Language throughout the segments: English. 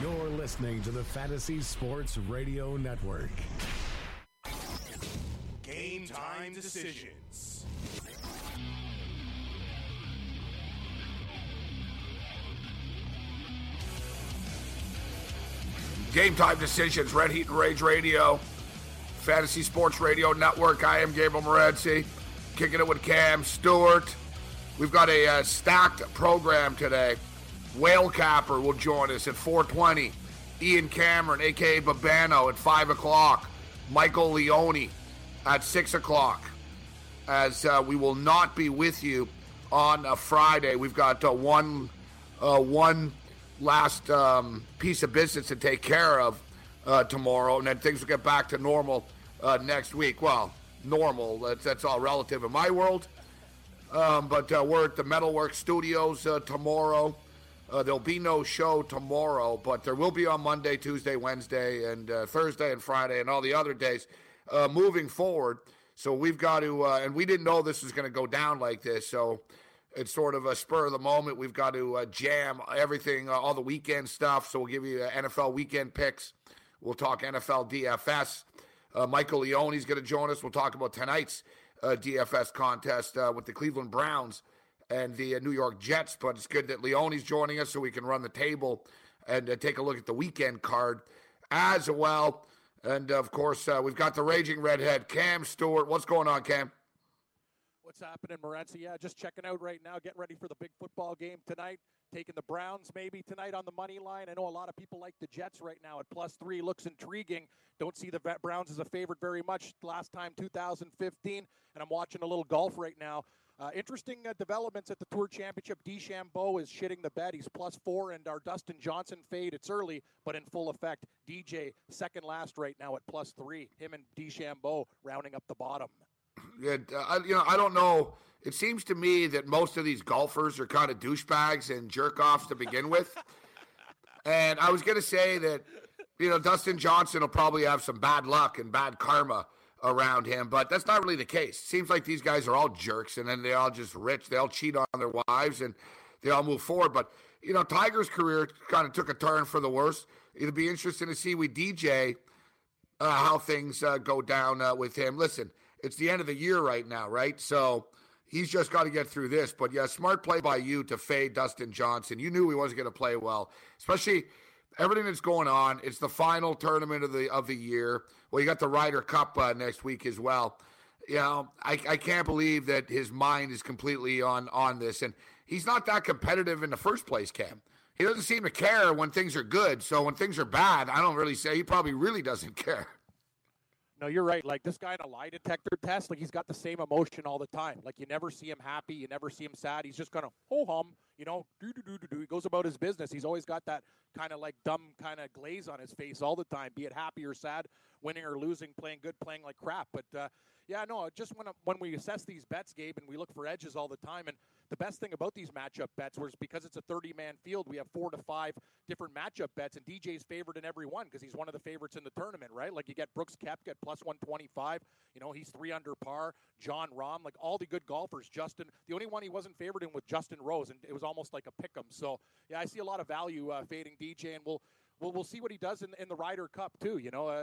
You're listening to the Fantasy Sports Radio Network. Game Time Decisions. Game Time Decisions, Red Heat and Rage Radio, Fantasy Sports Radio Network. I am Gabe Morency, kicking it with Cam Stewart. We've got a stacked program today. Whale Capper will join us at 4:20. Ian Cameron, a.k.a. Babano, at 5 o'clock. Michael Leone at 6 o'clock. As we will not be with you on a Friday. We've got one last piece of business to take care of tomorrow. And then things will get back to normal next week. Well, normal, that's all relative in my world. But we're at the Metalworks Studios tomorrow. There'll be no show tomorrow, but there will be on Monday, Tuesday, Wednesday, and Thursday and Friday and all the other days moving forward. So we've got to, and we didn't know this was going to go down like this, so it's sort of a spur of the moment. We've got to jam everything, all the weekend stuff. So we'll give you NFL weekend picks. We'll talk NFL DFS. Michael Leone is going to join us. We'll talk about tonight's DFS contest with the Cleveland Browns and the New York Jets, but it's good that Leone's joining us so we can run the table and take a look at the weekend card as well. And, of course, we've got the Raging Redhead, Cam Stewart. What's going on, Cam? What's happening, Morency? Yeah, just checking out right now, getting ready for the big football game tonight, taking the Browns maybe tonight on the money line. I know a lot of people like the Jets right now at +3. Looks intriguing. Don't see the Browns as a favorite very much. Last time, 2015, and I'm watching a little golf right now. Interesting developments at the Tour Championship. DeChambeau is shitting the bed. He's +4, and our Dustin Johnson fade. It's early, but in full effect. DJ second last right now at +3. Him and DeChambeau rounding up the bottom. Yeah, I don't know. It seems to me that most of these golfers are kind of douchebags and jerk-offs to begin with. And I was going to say that, Dustin Johnson will probably have some bad luck and bad karma around him, but that's not really the case. Seems like these guys are all jerks, and then they all just rich. They all cheat on their wives, and they all move forward. But, Tiger's career kind of took a turn for the worse. It'll be interesting to see with DJ how things go down with him. Listen, it's the end of the year right now, right? So he's just got to get through this. But, yeah, smart play by you to fade Dustin Johnson. You knew he wasn't going to play well, especially – everything that's going on, it's the final tournament of the year. Well, you got the Ryder Cup next week as well. I can't believe that his mind is completely on this. And he's not that competitive in the first place, Cam. He doesn't seem to care when things are good. So when things are bad, I don't really say he probably really doesn't care. No, you're right. Like, this guy in a lie detector test, like, he's got the same emotion all the time. Like, you never see him happy. You never see him sad. He's just kind of ho-hum, do-do-do-do-do. He goes about his business. He's always got that kind of, like, dumb kind of glaze on his face all the time, be it happy or sad, winning or losing, playing good, playing like crap. But, just when we assess these bets, Gabe, and we look for edges all the time, and the best thing about these matchup bets was because it's a 30-man field, we have 4 to 5 different matchup bets, and DJ's favored in every one because he's one of the favorites in the tournament, right? Like, you get Brooks Koepka at +125. He's 3 under par. John Rahm, like, all the good golfers. Justin, the only one he wasn't favored in was Justin Rose, and it was almost like a pick 'em. So, yeah, I see a lot of value fading DJ, and we'll see what he does in the Ryder Cup too.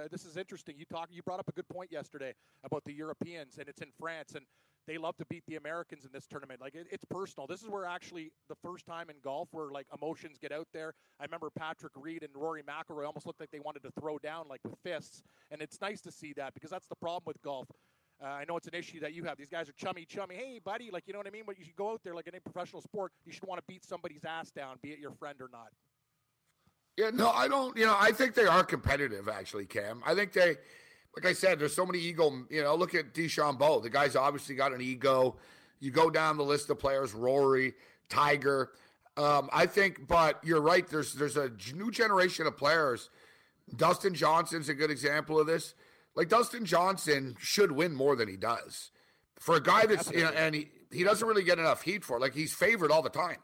This is interesting. You brought up a good point yesterday about the Europeans, and it's in France, and they love to beat the Americans in this tournament. Like, it's personal. This is where actually the first time in golf where, like, emotions get out there. I remember Patrick Reed and Rory McIlroy almost looked like they wanted to throw down, like, with fists. And it's nice to see that because that's the problem with golf. I know it's an issue that you have. These guys are chummy. Hey, buddy, like, you know what I mean? But you should go out there like in any professional sport. You should want to beat somebody's ass down, be it your friend or not. Yeah, no, I don't. I think they are competitive, actually, Cam. I think they... Like I said, there's so many ego. Look at DeChambeau. The guy's obviously got an ego. You go down the list of players, Rory, Tiger. But you're right. There's a new generation of players. Dustin Johnson's a good example of this. Like, Dustin Johnson should win more than he does. For a guy that's, you know, and he doesn't really get enough heat for it. Like, he's favored all the time.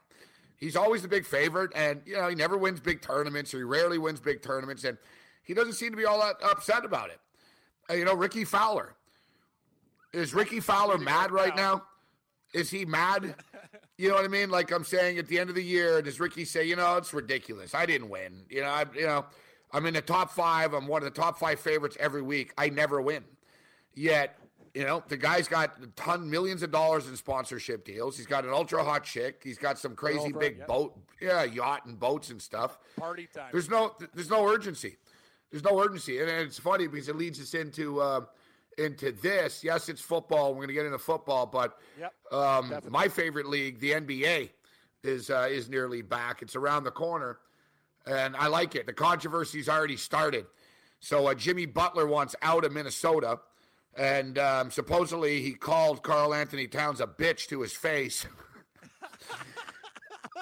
He's always the big favorite, and, you know, he never wins big tournaments, or he rarely wins big tournaments, and he doesn't seem to be all that upset about it. You know, Ricky Fowler. Is Ricky Fowler mad right now? Is he mad? You know what I mean? Like I'm saying, at the end of the year, does Ricky say, you know, it's ridiculous. I didn't win. You know, I'm in the top five. I'm one of the top five favorites every week. I never win. Yet, you know, the guy's got millions of dollars in sponsorship deals. He's got an ultra hot chick. He's got some crazy big yacht and boats and stuff. Party time. There's no urgency. There's no urgency. And it's funny because it leads us into this. Yes, it's football. We're going to get into football, but my favorite league, the NBA, is nearly back. It's around the corner, and I like it. The controversy's already started. So Jimmy Butler wants out of Minnesota, and supposedly he called Karl Anthony Towns a bitch to his face.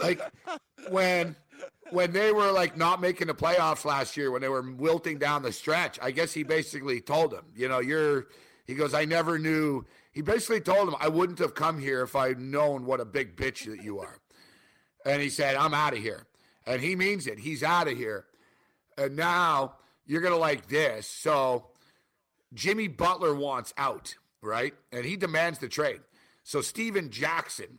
Like, when they were, like, not making the playoffs last year, when they were wilting down the stretch, I guess he basically told him, you know, he goes, I never knew. He basically told him, I wouldn't have come here if I'd known what a big bitch that you are. And he said, I'm out of here. And he means it. He's out of here. And now you're going to like this. So Jimmy Butler wants out, right? And he demands the trade. So Stephen Jackson.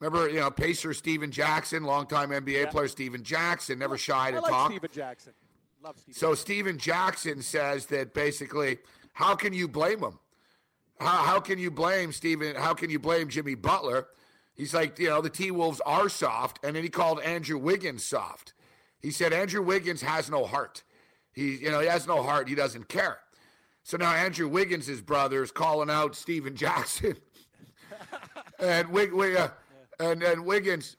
Remember, you know, Pacer Stephen Jackson, longtime NBA player Stephen Jackson, never shy to talk. Stephen Jackson. Love Stephen. So Stephen Jackson says that basically, how can you blame him? How can you blame Stephen? How can you blame Jimmy Butler? He's like, you know, the T-Wolves are soft, and then he called Andrew Wiggins soft. He said Andrew Wiggins has no heart. He has no heart. He doesn't care. So now Andrew Wiggins' brother is calling out Stephen Jackson, and And Wiggins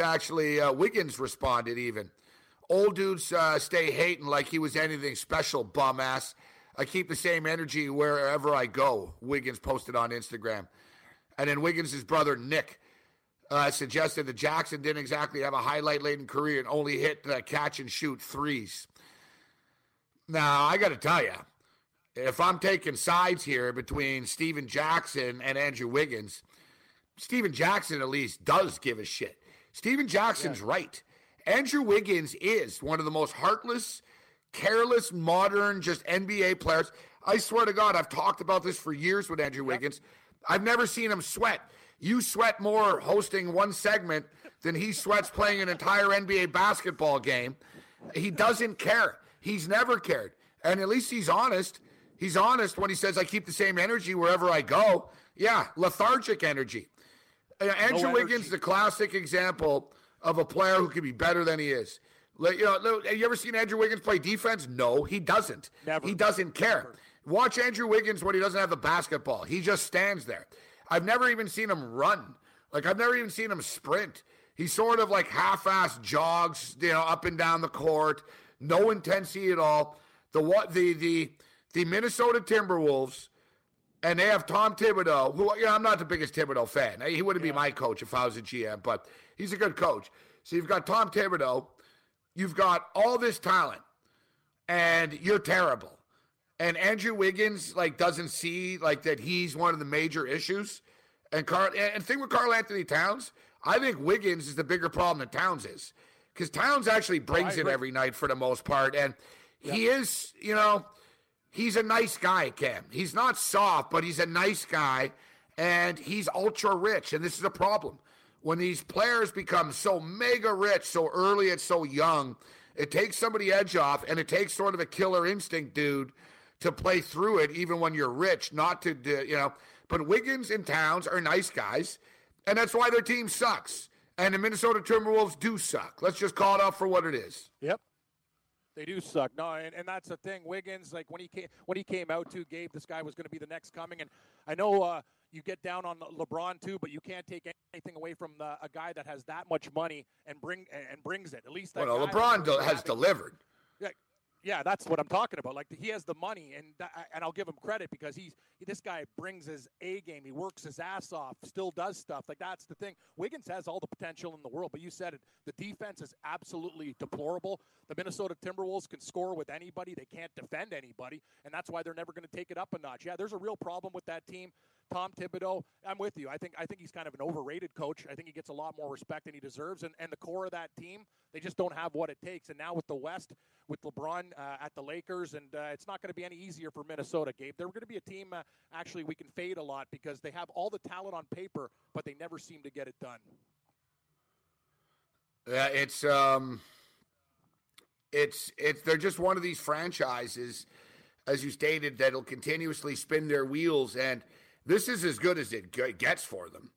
actually, Wiggins responded even. Old dudes stay hating like he was anything special, bum ass. I keep the same energy wherever I go, Wiggins posted on Instagram. And then Wiggins' brother, Nick, suggested that Jackson didn't exactly have a highlight-laden career and only hit catch-and-shoot threes. Now, I got to tell you, if I'm taking sides here between Stephen Jackson and Andrew Wiggins, Stephen Jackson at least does give a shit. Stephen Jackson's right. Andrew Wiggins is one of the most heartless, careless, modern, just NBA players. I swear to God, I've talked about this for years with Andrew Wiggins. I've never seen him sweat. You sweat more hosting one segment than he sweats playing an entire NBA basketball game. He doesn't care. He's never cared. And at least he's honest. He's honest when he says, I keep the same energy wherever I go. Yeah, lethargic energy. Andrew Wiggins is the classic example of a player who can be better than he is. You know, have you ever seen Andrew Wiggins play defense? No, he doesn't. Never. He doesn't care. Never. Watch Andrew Wiggins when he doesn't have the basketball. He just stands there. I've never even seen him run. Like, I've never even seen him sprint. He sort of, like, half-ass jogs, you know, up and down the court. No intensity at all. The Minnesota Timberwolves, and they have Tom Thibodeau, who, you know, I'm not the biggest Thibodeau fan. He wouldn't be my coach if I was a GM, but he's a good coach. So you've got Tom Thibodeau. You've got all this talent, and you're terrible. And Andrew Wiggins, like, doesn't see, like, that he's one of the major issues. And thing with Karl Anthony Towns, I think Wiggins is the bigger problem than Towns is. Because Towns actually brings it every night for the most part. And he is, you know... He's a nice guy, Cam. He's not soft, but he's a nice guy, and he's ultra rich, and this is a problem. When these players become so mega rich so early and so young, it takes somebody edge off, and it takes sort of a killer instinct dude to play through it even when you're rich, not to, you know. But Wiggins and Towns are nice guys, and that's why their team sucks. And the Minnesota Timberwolves do suck. Let's just call it out for what it is. Yep. They do suck. No, and that's the thing. Wiggins, like, when he came out to Gabe, this guy was going to be the next coming. And I know you get down on LeBron too, but you can't take anything away from a guy that has that much money and brings it. At least that LeBron has delivered. Yeah, Yeah, that's what I'm talking about. Like, he has the money, and I'll give him credit because this guy brings his A game. He works his ass off, still does stuff. Like, that's the thing. Wiggins has all the potential in the world, but you said it. The defense is absolutely deplorable. The Minnesota Timberwolves can score with anybody. They can't defend anybody, and that's why they're never going to take it up a notch. Yeah, there's a real problem with that team. Tom Thibodeau, I'm with you. I think he's kind of an overrated coach. I think he gets a lot more respect than he deserves, and the core of that team, they just don't have what it takes. And now with the West, with LeBron at the Lakers, and it's not going to be any easier for Minnesota, Gabe. They're going to be a team, actually, we can fade a lot because they have all the talent on paper, but they never seem to get it done. Yeah, it's they're just one of these franchises, as you stated, that'll continuously spin their wheels, and this is as good as it gets for them.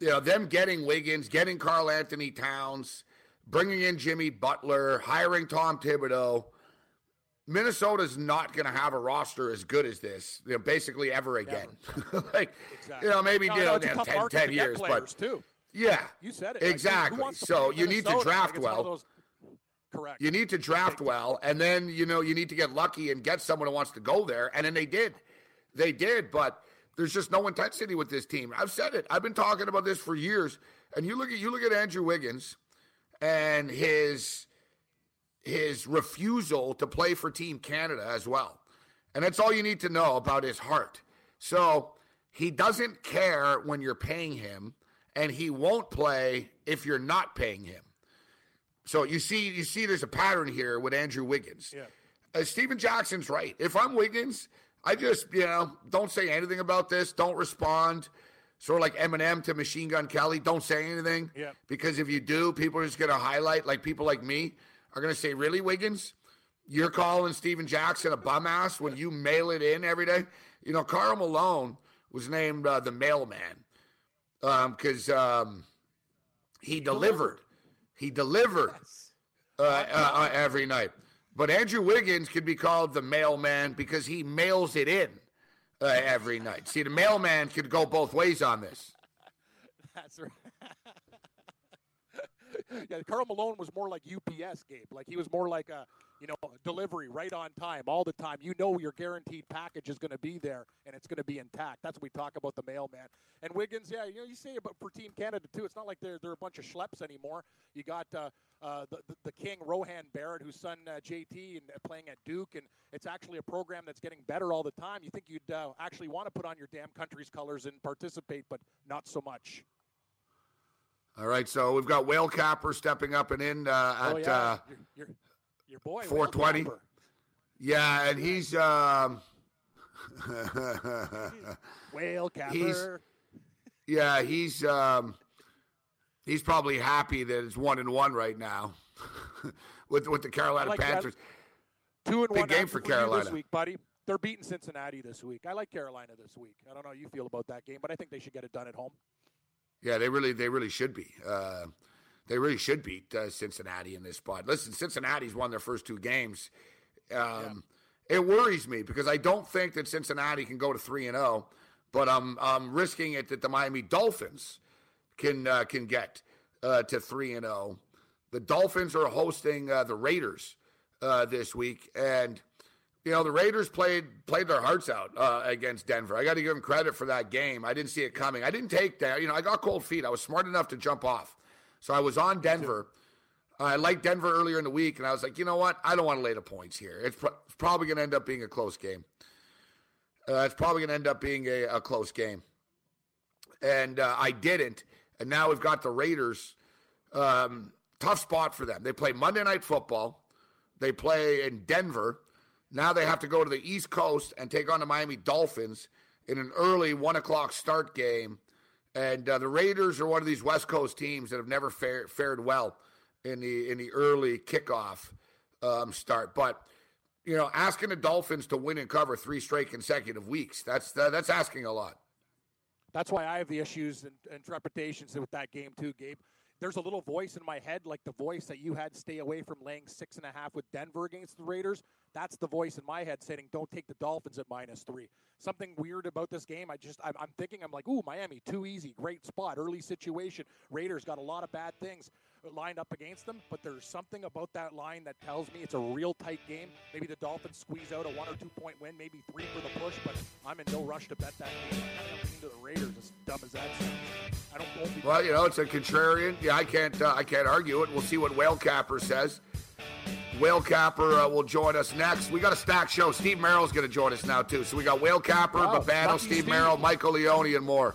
You know, them getting Wiggins, getting Karl Anthony Towns, bringing in Jimmy Butler, hiring Tom Thibodeau. Minnesota's not going to have a roster as good as this, you know, basically ever again. Like, exactly. You know, maybe no, 10 years, but too. Yeah, you said it exactly. Like, so you need to draft well. Correct. You need to draft well, and then you need to get lucky and get someone who wants to go there, and then they did, but there's just no intensity with this team. I've said it. I've been talking about this for years, and you look at Andrew Wiggins. And his refusal to play for Team Canada as well. And that's all you need to know about his heart. So he doesn't care when you're paying him, and he won't play if you're not paying him. So you see there's a pattern here with Andrew Wiggins. Yeah. Stephen Jackson's right. If I'm Wiggins, I just, don't say anything about this. Don't respond. Sort of like Eminem to Machine Gun Kelly, don't say anything. Yeah. Because if you do, people are just going to highlight, like people like me are going to say, really, Wiggins? You're calling Stephen Jackson a bum ass when you mail it in every day? You know, Karl Malone was named the mailman because he delivered yes. Every night. But Andrew Wiggins could be called the mailman because he mails it in. Every night. See, the mailman could go both ways on this. That's right. Yeah, Karl Malone was more like UPS, Gabe. Like, he was more like delivery right on time, all the time. You know your guaranteed package is going to be there, and it's going to be intact. That's what we talk about the mailman. And Wiggins, yeah, you say about for Team Canada, too. It's not like they're a bunch of schleps anymore. You got the king, Rowan Barrett, whose son, JT, and playing at Duke, and it's actually a program that's getting better all the time. You think you'd actually want to put on your damn country's colors and participate, but not so much. All right, so we've got Whale Capper stepping up and in at... Your boy, 420. Yeah, and he's Whale Capper. He's probably happy that it's 1-1 right now with the Carolina Panthers. 2-1 game for Carolina this week, buddy. They're beating Cincinnati this week. I like Carolina this week. I don't know how you feel about that game, but I think they should get it done at home. Yeah, they really should be. They really should beat Cincinnati in this spot. Listen, Cincinnati's won their first two games. It worries me because I don't think that Cincinnati can go to 3-0, but I'm risking it that the Miami Dolphins can get to 3-0. The Dolphins are hosting the Raiders this week, and the Raiders played their hearts out against Denver. I got to give them credit for that game. I didn't see it coming. I didn't take that. I got cold feet. I was smart enough to jump off. So I was on Denver. I liked Denver earlier in the week, and I was like, you know what? I don't want to lay the points here. It's probably going to end up being a close game. And I didn't. And now we've got the Raiders. Tough spot for them. They play Monday Night Football. They play in Denver. Now they have to go to the East Coast and take on the Miami Dolphins in an early 1 o'clock start game. And the Raiders are one of these West Coast teams that have never fared well in the early kickoff start. But asking the Dolphins to win and cover 3 straight consecutive weeks—that's asking a lot. That's why I have the issues and trepidations with that game too, Gabe. There's a little voice in my head, like the voice that you had stay away from laying 6.5 with Denver against the Raiders. That's the voice in my head saying, don't take the Dolphins at -3. Something weird about this game. I'm thinking, ooh, Miami, too easy. Great spot. Early situation. Raiders got a lot of bad things. lined up against them, but there's something about that line that tells me it's a real tight game. Maybe the Dolphins squeeze out a 1 or 2 point win, maybe three for the push, but I'm in no rush to bet that game. I'm kind of leaning to the Raiders, as dumb as that seems. I don't. Well, you know, it's a contrarian. Yeah, I can't argue it. We'll see what Whale Capper says. Whale Capper will join us next. We got a stack show. Steve Merrill's going to join us now, too. So we got Whale Capper, Babano, Steve Merrill, Michael Leone, and more.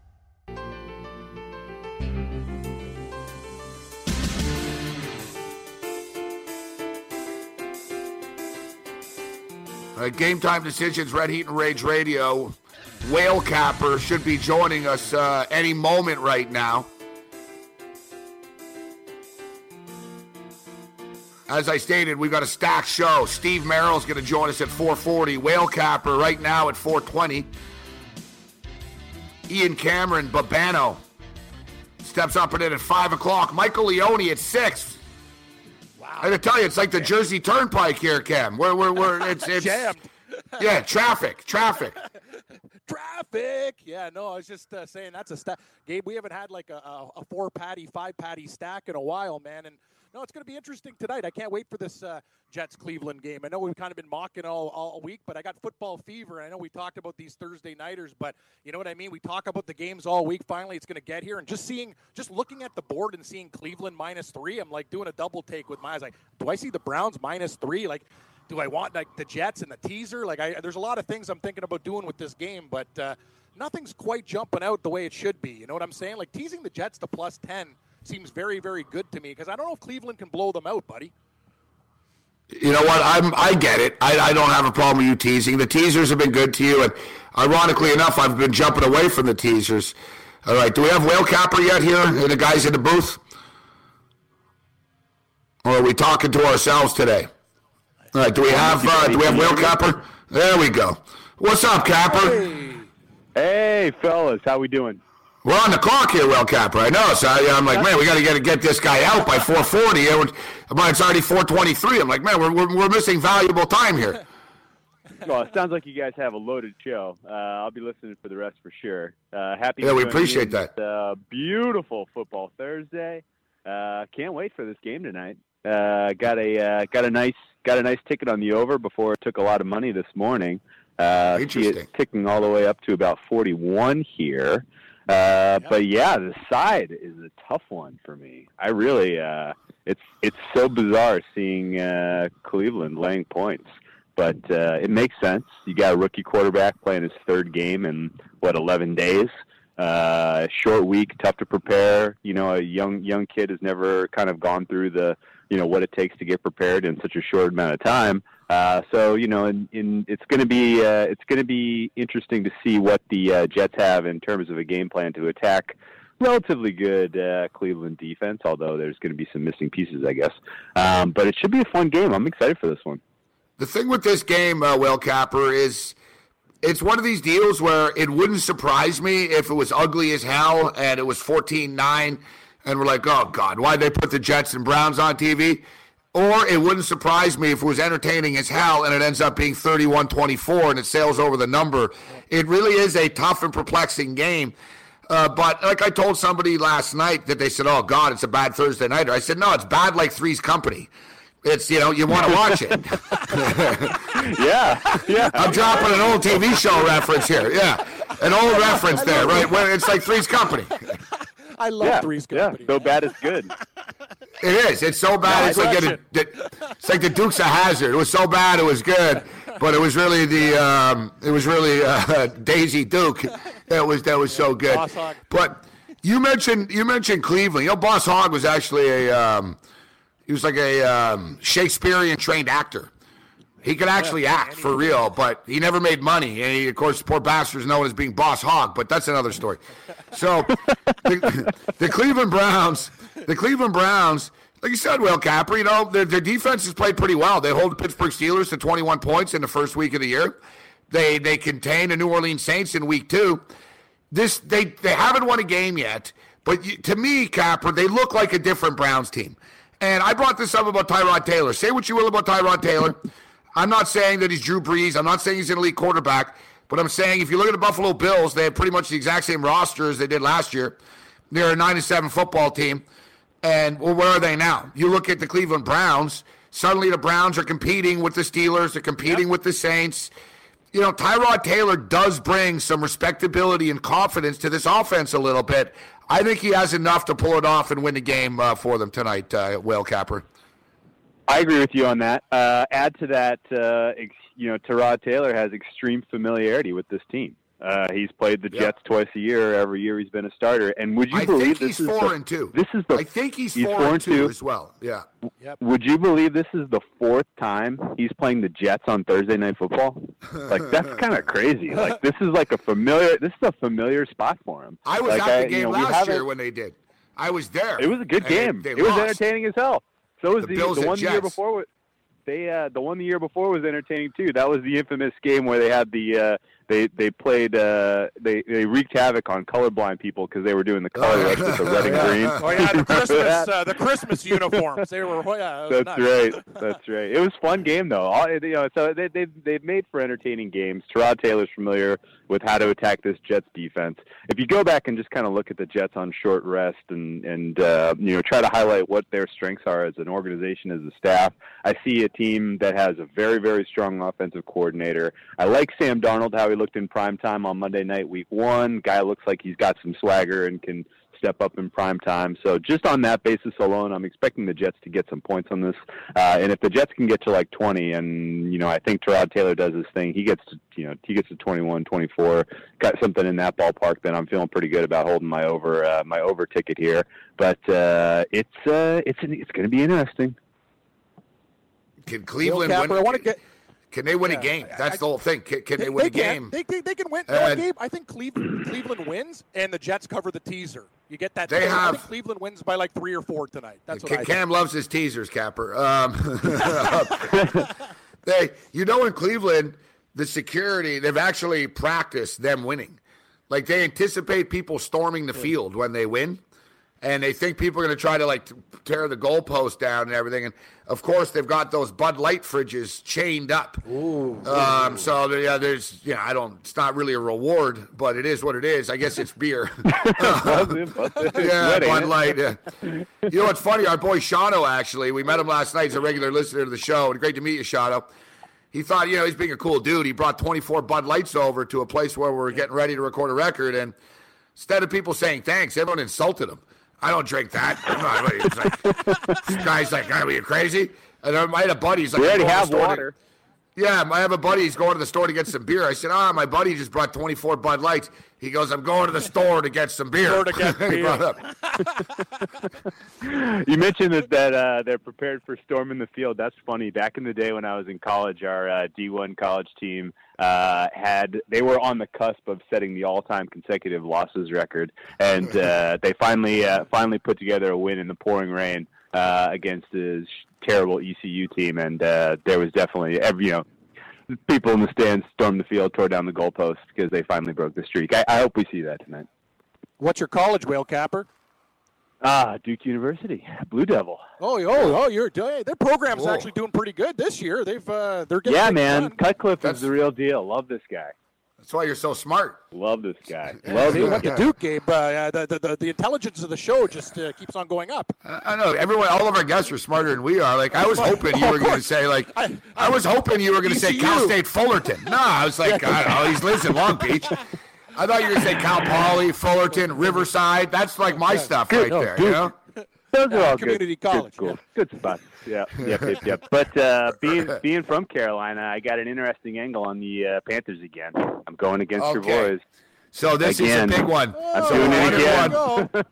Game Time Decisions, Red Heat and Rage Radio. Whale Capper should be joining us any moment right now. As I stated, we've got a stacked show. Steve Merrill's going to join us at 4:40. Whale Capper right now at 4:20. Ian Cameron, Babano, steps up and in at 5 o'clock. Michael Leone at 6. I gotta tell you, it's like the Jersey Turnpike here, Cam. It's jammed. Yeah, traffic. Yeah, no, I was just saying that's a stack. Gabe, we haven't had like a 4-patty, 5-patty stack in a while, man. And no, it's going to be interesting tonight. I can't wait for this Jets-Cleveland game. I know we've kind of been mocking all week, but I got football fever. I know we talked about these Thursday-nighters, but you know what I mean? We talk about the games all week. Finally, it's going to get here. And just looking at the board and seeing Cleveland -3, I'm like doing a double take with my eyes. Like, do I see the Browns -3? Like, do I want like the Jets and the teaser? Like, there's a lot of things I'm thinking about doing with this game, but nothing's quite jumping out the way it should be. You know what I'm saying? Like, teasing the Jets to +10 seems very, very good to me because I don't know if Cleveland can blow them out, buddy. You know what? I get it. I don't have a problem with you teasing. The teasers have been good to you, and ironically enough, I've been jumping away from the teasers. All right, do we have Whale Capper yet here? Are the guys in the booth? Or are we talking to ourselves today? All right, do we have Whale Capper? There we go. What's up, Capper? Hey fellas, how we doing? We're on the clock here, Whale Capper. I know. So I'm like, man, we got to get this guy out by 4:40. It's already 4:23. I'm like, man, we're missing valuable time here. Well, it sounds like you guys have a loaded show. I'll be listening for the rest for sure. Happy. Yeah, we appreciate that. Beautiful football Thursday. Can't wait for this game tonight. Got a nice ticket on the over before it took a lot of money this morning. Interesting. See it ticking all the way up to about 41 here. But yeah, the side is a tough one for me. I really, it's so bizarre seeing Cleveland laying points, but it makes sense. You got a rookie quarterback playing his third game in 11 days. Short week, tough to prepare. You know, a young kid has never kind of gone through the what it takes to get prepared in such a short amount of time. So it's going to be interesting to see what the Jets have in terms of a game plan to attack relatively good Cleveland defense. Although there's going to be some missing pieces, I guess. But it should be a fun game. I'm excited for this one. The thing with this game, Whale Capper, is it's one of these deals where it wouldn't surprise me if it was ugly as hell and it was 14-9, and we're like, oh God, why'd they put the Jets and Browns on TV? Or it wouldn't surprise me if it was entertaining as hell and it ends up being 31-24 and it sails over the number. It really is a tough and perplexing game. But like I told somebody last night that they said, oh, God, it's a bad Thursday nighter. I said, no, it's bad like Three's Company. It's, you want to watch it. Yeah. I'm dropping an old TV show reference here. Yeah, an old reference there, right? When it's like Three's Company. I love Three's Company. Yeah, so bad it's good. It is. It's so bad. No, it's like the Dukes of Hazzard. It was so bad. It was good, but it was really Daisy Duke. That was so good. Boss Hogg. But you mentioned Cleveland. Boss Hogg was actually a Shakespearean trained actor. He could actually act for real, but he never made money. And he, of course, the poor bastard is known as being Boss Hogg, but that's another story. So the Cleveland Browns. Like you said, Whale Capper, you know, their defense has played pretty well. They hold the Pittsburgh Steelers to 21 points in the first week of the year. They contain the New Orleans Saints in week two. They haven't won a game yet, but to me, Capper, they look like a different Browns team. And I brought this up about Tyrod Taylor. Say what you will about Tyrod Taylor. I'm not saying that he's Drew Brees. I'm not saying he's an elite quarterback. But I'm saying if you look at the Buffalo Bills, they have pretty much the exact same roster as they did last year. They're a 9-7 football team. And well, where are they now? You look at the Cleveland Browns. Suddenly the Browns are competing with the Steelers. They're competing with the Saints. You know, Tyrod Taylor does bring some respectability and confidence to this offense a little bit. I think he has enough to pull it off and win the game for them tonight, Whale Capper. I agree with you on that. Add to that, Tyrod Taylor has extreme familiarity with this team. He's played the Jets twice a year. Every year he's been a starter. And would you believe this is I think he's four and two as well. Yeah. Yep. Would you believe this is the fourth time he's playing the Jets on Thursday Night Football? Like, that's kind of crazy. Like, this is like a familiar spot for him. I was at the game last year when they did. I was there. It was a good game. It was entertaining as hell. So was the one the year before. The one the year before was entertaining too. That was the infamous game where they had the they wreaked havoc on colorblind people because they were doing the color rush with the red and green. Oh yeah, the Christmas uniforms. They were. Yeah, that's nuts. Right. That's right. It was a fun game though. So they've made for entertaining games. Tyrod Taylor's familiar with how to attack this Jets defense. If you go back and just kind of look at the Jets on short rest and try to highlight what their strengths are as an organization, as a staff, I see a team that has a very, very strong offensive coordinator. I like Sam Darnold, how he looked in prime time on Monday night, week one. Guy looks like he's got some swagger and can step up in prime time. So just on that basis alone, I'm expecting the Jets to get some points on this. And if the Jets can get to like 20, and, I think Tyrod Taylor does his thing, he gets to 21, 24, got something in that ballpark, then I'm feeling pretty good about holding my over ticket here. But it's going to be interesting. Can Cleveland win? Can they win a game? That's the whole thing. Can they win a game? They can win. Gabe, I think Cleveland wins, and the Jets cover the teaser. You get that. I think Cleveland wins by like 3 or 4 tonight. That's what I think. Cam loves his teasers, Capper. In Cleveland, the security, they've actually practiced them winning. Like, they anticipate people storming the field when they win. And they think people are going to try to, tear the goalpost down and everything. And, of course, they've got those Bud Light fridges chained up. Ooh. It's not really a reward, but it is what it is. I guess it's beer. Bud Light. You know what's funny? Our boy Shano, actually, we met him last night. He's a regular listener to the show. And great to meet you, Shano. He thought, he's being a cool dude. He brought 24 Bud Lights over to a place where we were getting ready to record a record. And instead of people saying thanks, everyone insulted him. I don't drink that. This guy's like, are you crazy? And I had a buddy. He's like, we already have water. I have a buddy. He's going to the store to get some beer. I said, my buddy just brought 24 Bud Lights. He goes, I'm going to the store to get some beer. You mentioned that they're prepared for storming the field. That's funny. Back in the day when I was in college, our D1 college team, they were on the cusp of setting the all-time consecutive losses record, and they finally put together a win in the pouring rain against this terrible ECU team, and there was definitely people in the stands stormed the field, tore down the goalposts because they finally broke the streak. I hope we see that tonight. What's your college, Whale Capper? Duke University, Blue Devil. Their program's actually doing pretty good this year. They're getting done. Cutcliffe is the real deal. Love this guy. That's why you're so smart. Love this guy. Love him. Went to Duke, Gabe. The intelligence of the show just keeps on going up. I know everyone. All of our guests are smarter than we are. Like, I was hoping you were going to say I was hoping you were going to say Cal State Fullerton. No, I was like, I don't know. He lives in Long Beach. I thought you were going to say Cal Poly, Fullerton, Riverside. That's like my stuff there, Those are all community college. Good school. Yeah. Good spot. Yeah, yep. But being from Carolina, I got an interesting angle on the Panthers again. I'm going against your boys. So this is a big one. I'm doing it again.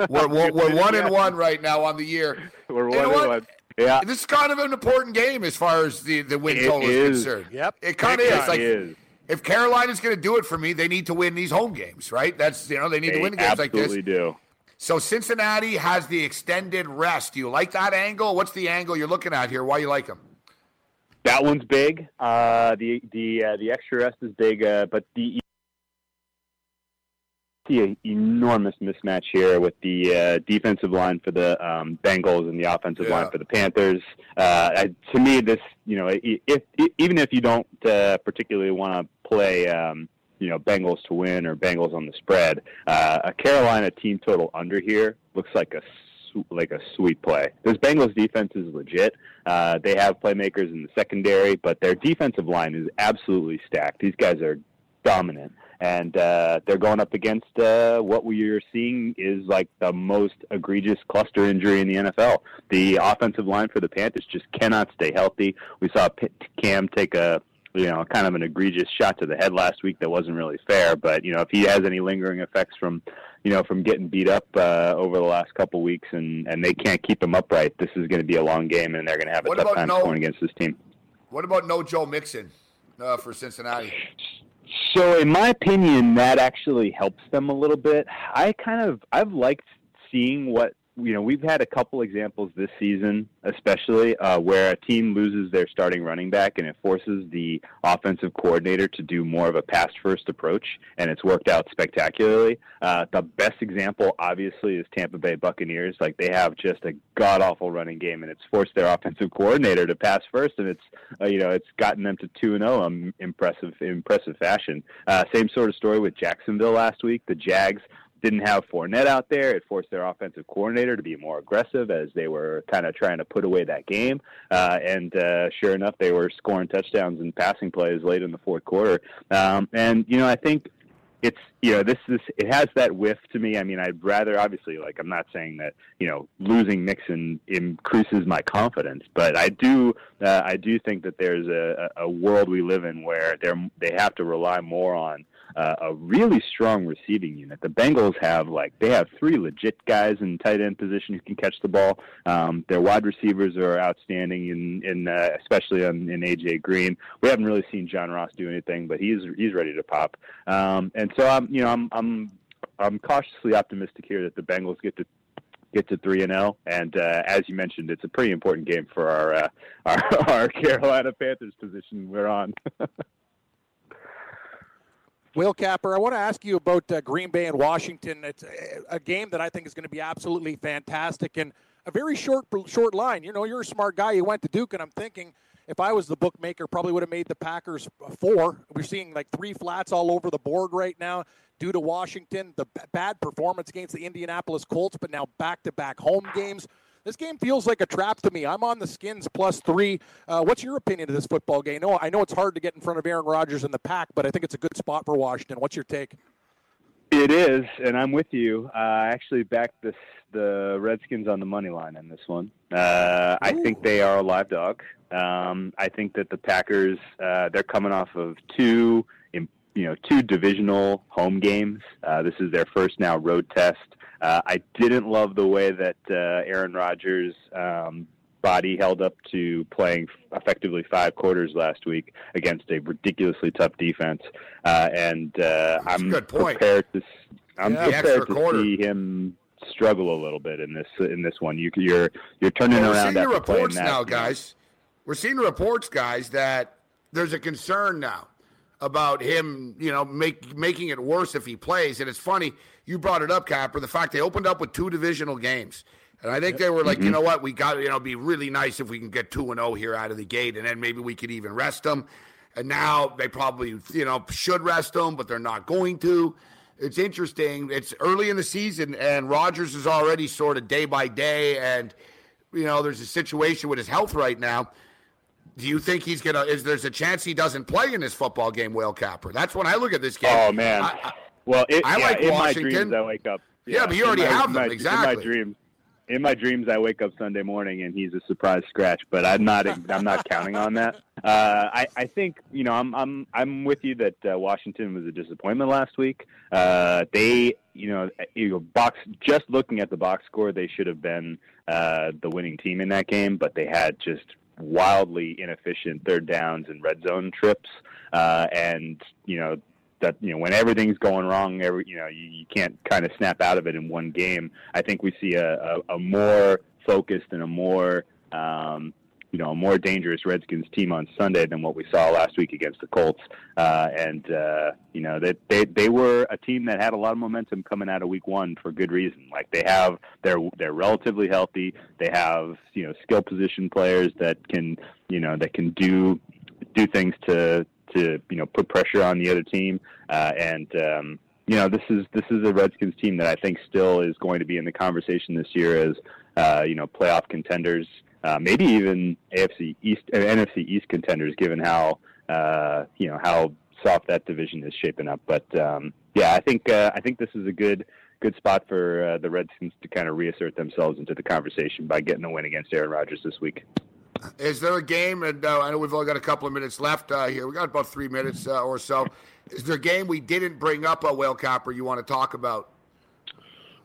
We're 1-1 right now on the year. We're 1-1. Yeah. This is kind of an important game as far as the win total is concerned. Yep. It kind of is. If Carolina's going to do it for me, they need to win these home games, right? That's they need to win games like this. Absolutely do. So Cincinnati has the extended rest. Do you like that angle? What's the angle you're looking at here? Why you like them? That one's big. The extra rest is big, but the an enormous mismatch here with the defensive line for the Bengals and the offensive line for the Panthers. To me, this, you know, even if you don't particularly want to play, Bengals to win or Bengals on the spread, a Carolina team total under here looks like a sweet play. This Bengals defense is legit. They have playmakers in the secondary, but their defensive line is absolutely stacked. These guys are dominant. And they're going up against what we are seeing is like the most egregious cluster injury in the NFL. The offensive line for the Panthers just cannot stay healthy. We saw Cam take a, kind of an egregious shot to the head last week that wasn't really fair. But, if he has any lingering effects from getting beat up over the last couple weeks and they can't keep him upright, this is going to be a long game and they're going to have a tough time scoring against this team. What about no Joe Mixon for Cincinnati? So, in my opinion, that actually helps them a little bit. I've liked seeing what, we've had a couple examples this season, especially where a team loses their starting running back and it forces the offensive coordinator to do more of a pass-first approach, and it's worked out spectacularly. The best example, obviously, is Tampa Bay Buccaneers. Like, they have just a god-awful running game, and it's forced their offensive coordinator to pass first, and it's it's gotten them to 2-0 in impressive fashion. Same sort of story with Jacksonville last week. The Jags didn't have Fournette out there. It forced their offensive coordinator to be more aggressive as they were kind of trying to put away that game. And sure enough, they were scoring touchdowns and passing plays late in the fourth quarter. I think it's, it has that whiff to me. I mean, I'd rather, obviously, I'm not saying that, losing Mixon increases my confidence, but I do think that there's a world we live in where they have to rely more on a really strong receiving unit. The Bengals have three legit guys in tight end position who can catch the ball. Their wide receivers are outstanding, in especially in AJ Green. We haven't really seen John Ross do anything, but he's ready to pop. And so I'm cautiously optimistic here that the Bengals get to 3-0. And as you mentioned, it's a pretty important game for our Carolina Panthers position we're on. Whale Capper, I want to ask you about Green Bay and Washington. It's a game that I think is going to be absolutely fantastic and a very short line. You're a smart guy. You went to Duke, and I'm thinking if I was the bookmaker, probably would have made the Packers 4. We're seeing three flats all over the board right now due to Washington, the bad performance against the Indianapolis Colts, but now back-to-back home games. This game feels like a trap to me. I'm on the Skins +3. What's your opinion of this football game? No, I know it's hard to get in front of Aaron Rodgers and the pack, but I think it's a good spot for Washington. What's your take? It is, and I'm with you. I actually backed the Redskins on the money line in this one. I think they are a live dog. I think that the Packers, they're coming off of two divisional home games. This is their first now road test. I didn't love the way that Aaron Rodgers' body held up to playing effectively 5 quarters last week against a ridiculously tough defense. I'm prepared to. See him struggle a little bit in this one. You're turning around. We're seeing the reports now, guys. We're seeing the reports, guys, that there's a concern now about him, making it worse if he plays. And it's funny, you brought it up, Capper, the fact they opened up with 2 divisional games. And I think they were like, mm-hmm. You know what, we got to, it'd be really nice if we can get 2-0 here out of the gate, and then maybe we could even rest them. And now they probably, should rest them, but they're not going to. It's interesting. It's early in the season, and Rodgers is already sort of day by day, and, there's a situation with his health right now. Do you think he's going to – is there's a chance he doesn't play in this football game, Whale Capper? That's when I look at this game. Oh, man. I like Washington. In my dreams, I wake up. Yeah, but you already have them. Exactly. In my dreams, I wake up Sunday morning and he's a surprise scratch, but I'm not counting on that. I think I'm with you that Washington was a disappointment last week. They just looking at the box score, they should have been the winning team in that game, but they had just wildly inefficient third downs and red zone trips, and that, you know, when everything's going wrong, you can't kind of snap out of it in one game. I think we see a more focused and a more dangerous Redskins team on Sunday than what we saw last week against the Colts. They were a team that had a lot of momentum coming out of week one for good reason. Like they're relatively healthy. They have, skill position players that can do things to put pressure on the other team. This is a Redskins team that I think still is going to be in the conversation this year as, playoff contenders, maybe even NFC East contenders, given how soft that division is shaping up. But I think this is a good spot for the Redskins to kind of reassert themselves into the conversation by getting a win against Aaron Rodgers this week. Is there a game? And I know we've only got a couple of minutes left here. We got about 3 minutes or so. Is there a game we didn't bring up, Whale Capper, you want to talk about?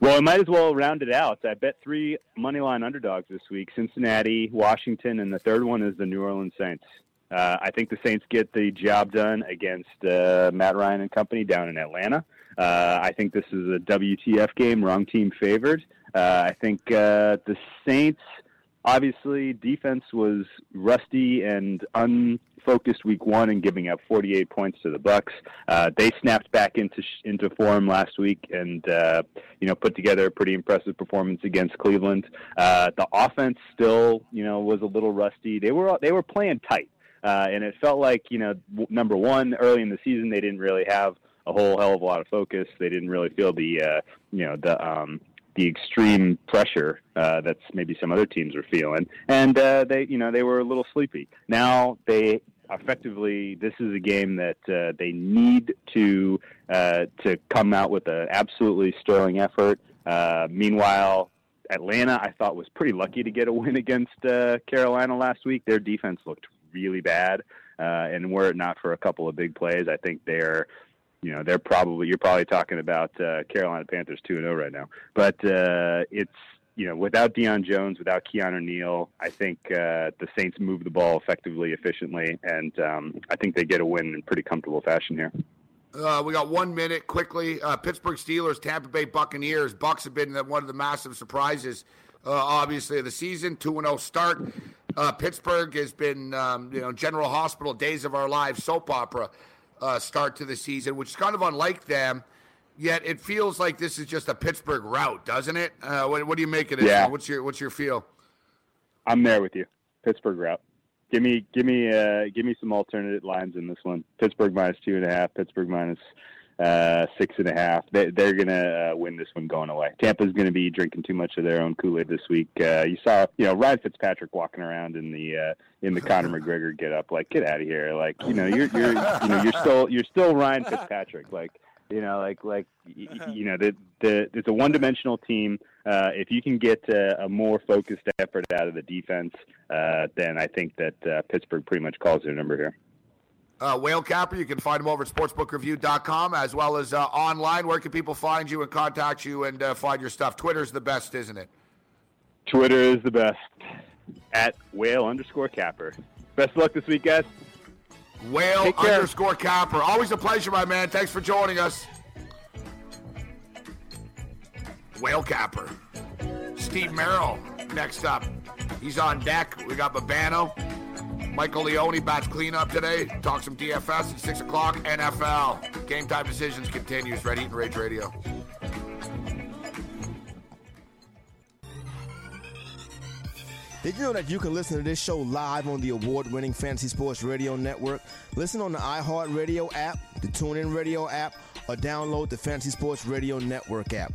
Well, I might as well round it out. I bet 3 moneyline underdogs this week: Cincinnati, Washington, and the third one is the New Orleans Saints. I think the Saints get the job done against Matt Ryan and company down in Atlanta. I think this is a WTF game, wrong team favored. I think the Saints, obviously, defense was rusty and unfocused week one and giving up 48 points to the Bucks. They snapped back into form last week and put together a pretty impressive performance against Cleveland. The offense still was a little rusty. They were playing tight, and it felt like number one, early in the season they didn't really have a whole hell of a lot of focus. They didn't really feel the extreme pressure that's maybe some other teams are feeling, and they were a little sleepy. Now they effectively, this is a game that they need to come out with an absolutely sterling effort. Meanwhile, Atlanta, I thought, was pretty lucky to get a win against Carolina last week. Their defense looked really bad, and were it not for a couple of big plays, I think you're probably talking about Carolina Panthers 2-0 right now. But it's without Deion Jones, without Keanu Neal, I think the Saints move the ball effectively, efficiently, and I think they get a win in pretty comfortable fashion here. We got 1 minute quickly. Pittsburgh Steelers, Tampa Bay Buccaneers. Bucs have been one of the massive surprises, obviously, of the season. 2-0 start. Pittsburgh has been, General Hospital, Days of Our Lives soap opera start to the season, which is kind of unlike them, yet it feels like this is just a Pittsburgh route, doesn't it? What do you make of it? Yeah. What's your feel? I'm there with you. Pittsburgh route. Give me some alternate lines in this one. Pittsburgh minus 2.5. Pittsburgh minus 6.5. They're gonna win this one going away. Tampa's gonna be drinking too much of their own Kool-Aid this week. You saw, Ryan Fitzpatrick walking around in the Conor McGregor get up. Like, get out of here. Like, you're still Ryan Fitzpatrick. Like, it's a one-dimensional team. If you can get a more focused effort out of the defense, then I think that Pittsburgh pretty much calls their number here. Whale Capper, you can find him over at sportsbookreview.com, as well as online. Where can people find you and contact you and find your stuff? Twitter's the best, isn't it? Twitter is the best. At @Whale_Capper. Best of luck this week, guys. Whale_Capper. Always a pleasure, my man. Thanks for joining us. Whale Capper. Steve Merrill next up. He's on deck. We got Babano. Michael Leone bats cleanup today. Talk some DFS at 6 o'clock. NFL. Game Time Decisions continues. Red Heat and Rage Radio. Did you know that you can listen to this show live on the award-winning Fantasy Sports Radio Network? Listen on the iHeartRadio app, the TuneIn Radio app, or download the Fantasy Sports Radio Network app.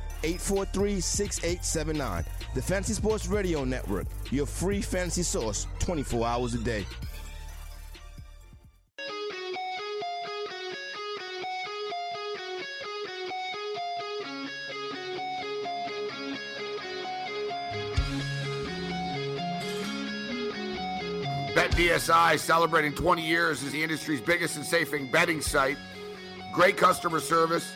843-6879. The Fantasy Sports Radio Network, your free fantasy source 24 hours a day. BetDSI, celebrating 20 years as the industry's biggest and safest betting site. Great customer service,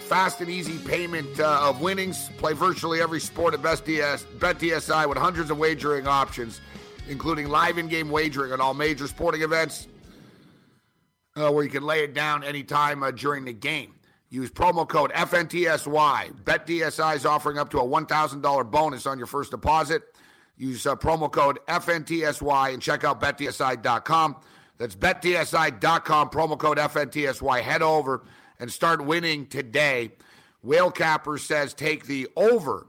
fast and easy payment of winnings. Play virtually every sport at BetDSI with hundreds of wagering options, including live in-game wagering on all major sporting events, where you can lay it down anytime during the game. Use promo code FNTSY. BetDSI is offering up to a $1,000 bonus on your first deposit. Use promo code FNTSY and check out BetDSI.com. That's BetDSI.com, promo code FNTSY. Head over and start winning today. Whale Capper says take the over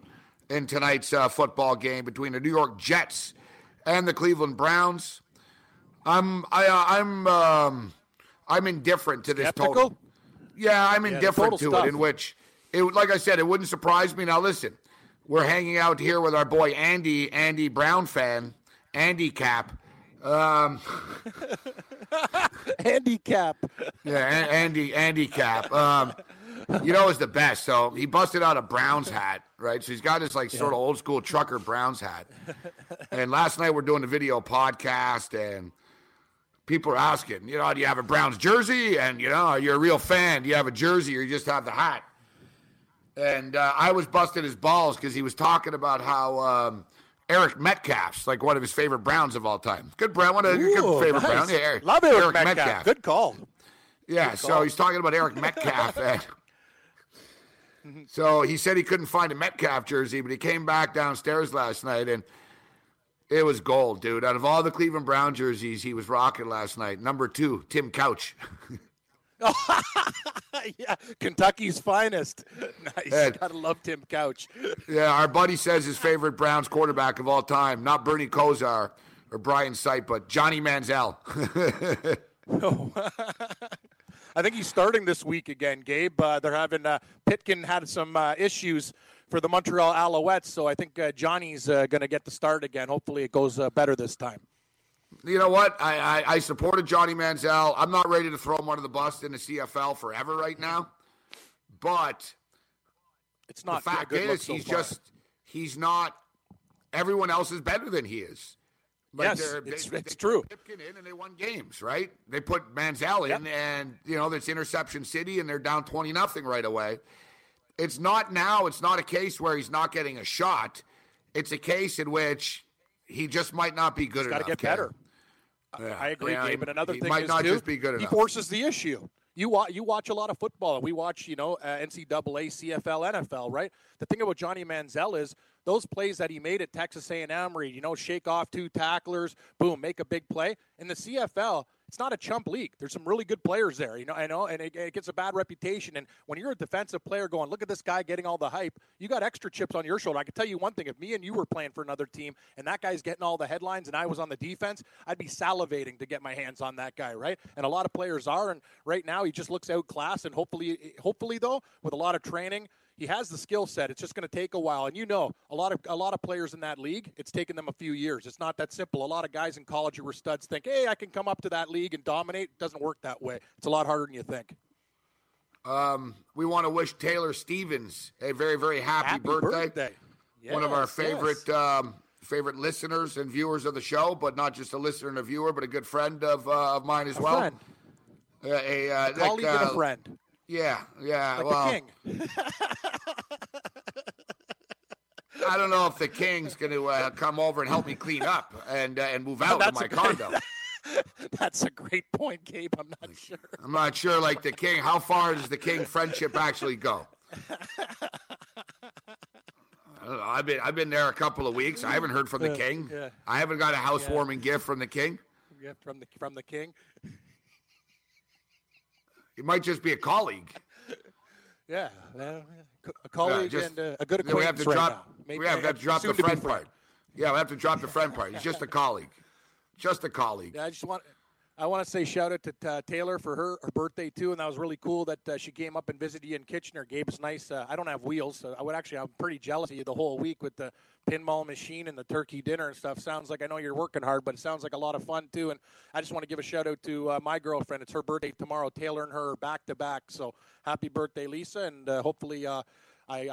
in tonight's football game between the New York Jets and the Cleveland Browns. I'm indifferent to this total. Yeah, I'm indifferent to it, in which, like I said, it wouldn't surprise me. Now, listen, we're hanging out here with our boy Andy, Andy Brown fan, Andy Cap. Andy Cap. Yeah, Andy Cap. You know, is the best. So he busted out a Browns hat, right? So he's got his, like, sort of old school trucker Browns hat. And last night we're doing a video podcast, and people are asking, you know, do you have a Browns jersey? And, you know, are you a real fan? Do you have a jersey or you just have the hat? And I was busting his balls because he was talking about how Eric Metcalf's like one of his favorite Browns of all time. Good Brown, one of his favorite Browns. Yeah, love Eric Metcalf. Good call. Yeah, good call. He's talking about Eric Metcalf. And so he said he couldn't find a Metcalf jersey, but he came back downstairs last night, and it was gold, dude. Out of all the Cleveland Brown jerseys he was rocking last night, number 2, Tim Couch. Yeah, Kentucky's finest. Nice. And gotta love Tim Couch. Yeah, our buddy says his favorite Browns quarterback of all time, not Bernie Kosar or Brian Sipe, but Johnny Manziel. I think he's starting this week again, Gabe. They're having Pitkin had some issues for the Montreal Alouettes, so I think Johnny's going to get the start again. Hopefully it goes better this time. You know what? I supported Johnny Manziel. I'm not ready to throw him under the bus in the CFL forever right now, but it's not. The fact is, so he's not. Everyone else is better than he is. Like yes, it's true. They put Pipkin in and they won games, right? They put Manziel in, and you know that's interception city, and they're down 20-0 right away. It's not now. It's not a case where he's not getting a shot. It's a case in which he just might not be good enough. He's got to get better. Yeah. I agree, Gabe. And another thing is, might not just be good enough. He forces the issue. You watch a lot of football. We watch, you know, NCAA, CFL, NFL, right? The thing about Johnny Manziel is those plays that he made at Texas A&M, where, you know, shake off 2 tacklers, boom, make a big play. In the CFL, it's not a chump league. There's some really good players there, you know. I know, and it gets a bad reputation. And when you're a defensive player going, look at this guy getting all the hype, you got extra chips on your shoulder. I can tell you one thing: if me and you were playing for another team, and that guy's getting all the headlines, and I was on the defense, I'd be salivating to get my hands on that guy, right? And a lot of players are. And right now, he just looks outclassed. And hopefully, though, with a lot of training, he has the skill set. It's just going to take a while. And, you know, a lot of players in that league, it's taken them a few years. It's not that simple. A lot of guys in college who were studs think, hey, I can come up to that league and dominate. It doesn't work that way. It's a lot harder than you think. We want to wish Taylor Stevens a very, very happy birthday. Yes, one of our favorite favorite listeners and viewers of the show, but not just a listener and a viewer, but a good friend of mine as well. Friend. A colleague and a friend. Yeah. Like the king. I don't know if the king's going to come over and help me clean up and move out of my condo. That's a great point, Gabe. I'm not sure, like the king, how far does the king friendship actually go? I don't know. I've been there a couple of weeks. I haven't heard from the king. Yeah. I haven't got a housewarming gift from the king. Gift from the king. It might just be a colleague. Yeah, a colleague and a good acquaintance. We have to drop the friend part. Yeah, we have to drop the friend part. He's just a colleague. Just a colleague. Yeah, I want to say shout out to Taylor for her birthday too, and that was really cool that she came up and visited you in Kitchener. Gabe, it's nice. I don't have wheels, so I'm pretty jealous of you the whole week with the pinball machine and the turkey dinner and stuff. Sounds like, I know you're working hard, but it sounds like a lot of fun too. And I just want to give a shout out to my girlfriend. It's her birthday tomorrow. Taylor and her are back to back, so happy birthday, Lisa, and hopefully I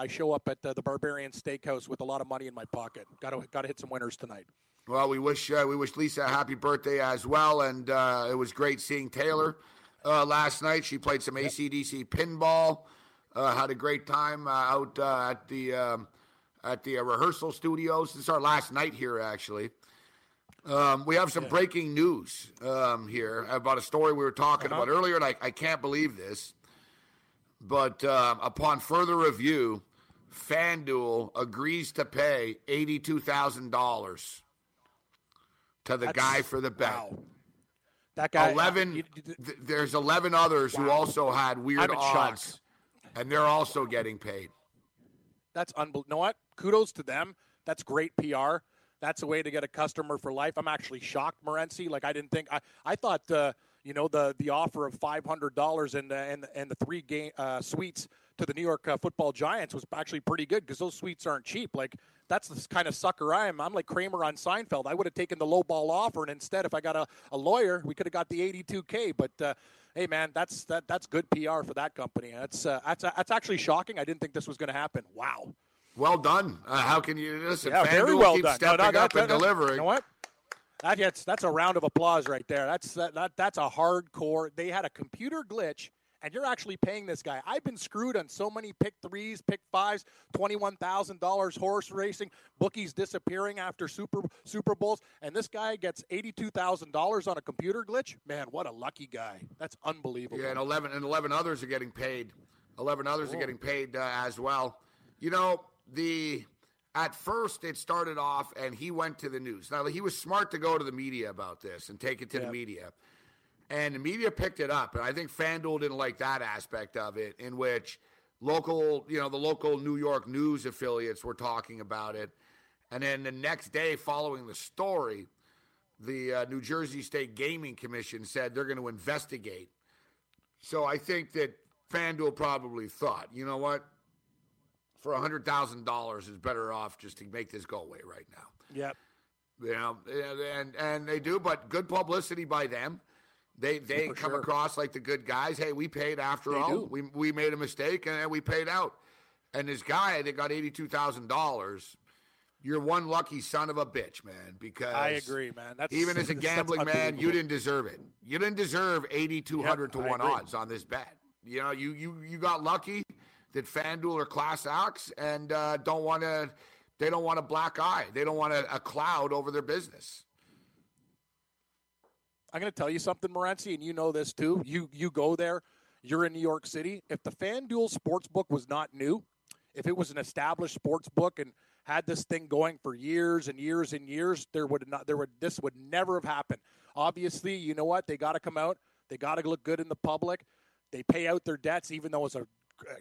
show up at the Barbarian Steakhouse with a lot of money in my pocket. Got to hit some winners tonight. Well, we wish Lisa a happy birthday as well, and it was great seeing Taylor last night. She played some AC/DC pinball, had a great time out at the rehearsal studios. This is our last night here, actually. We have some breaking news here about a story we were talking about earlier, and I can't believe this. But upon further review, FanDuel agrees to pay $82,000 to the guy for the bet. Wow. That guy. 11. There's 11 others who also had weird odds, and they're also getting paid. That's unbelievable. You know what? Kudos to them. That's great PR. That's a way to get a customer for life. I'm actually shocked, Morency. Like, I didn't think. I thought. You know, the offer of $500 and the three game suites to the New York Football Giants was actually pretty good because those suites aren't cheap. Like, that's the kind of sucker I am. I'm like Kramer on Seinfeld. I would have taken the low ball offer, and instead, if I got a lawyer, we could have got the $82K. But hey, man, that's good PR for that company. That's actually shocking. I didn't think this was going to happen. Wow. Well done. How can you listen? Yeah, very well done. Stepping up and delivering. You know what? That's a round of applause right there. That's a hardcore. They had a computer glitch, and you're actually paying this guy. I've been screwed on so many pick threes, pick fives, $21,000 horse racing, bookies disappearing after Super Bowls, and this guy gets $82,000 on a computer glitch. Man, what a lucky guy! That's unbelievable. Yeah, and 11 others are getting paid. 11 others are getting paid as well. You know the. At first, it started off, and he went to the news. Now, he was smart to go to the media about this and take it to the media. And the media picked it up, and I think FanDuel didn't like that aspect of it, in which the local New York news affiliates were talking about it. And then the next day following the story, the New Jersey State Gaming Commission said they're going to investigate. So I think that FanDuel probably thought, you know what? For $100,000 is better off just to make this go away right now. Yep. You know, and they do, but good publicity by them. They come across like the good guys. Hey, we paid after all. We made a mistake and we paid out. And this guy that got $82,000, you're one lucky son of a bitch, man. Because I agree, man. That's, even as a gambling man, you didn't deserve it. You didn't deserve 8,200 to 1 odds on this bet. You know, you got lucky. That FanDuel are class acts and they don't want a black eye. They don't want a cloud over their business. I'm going to tell you something, Morency, and you know this too. You go there, you're in New York City. If the FanDuel sportsbook was not new, if it was an established sportsbook and had this thing going for years and years and years, this would never have happened. Obviously, you know what? They got to come out. They got to look good in the public. They pay out their debts, even though it's a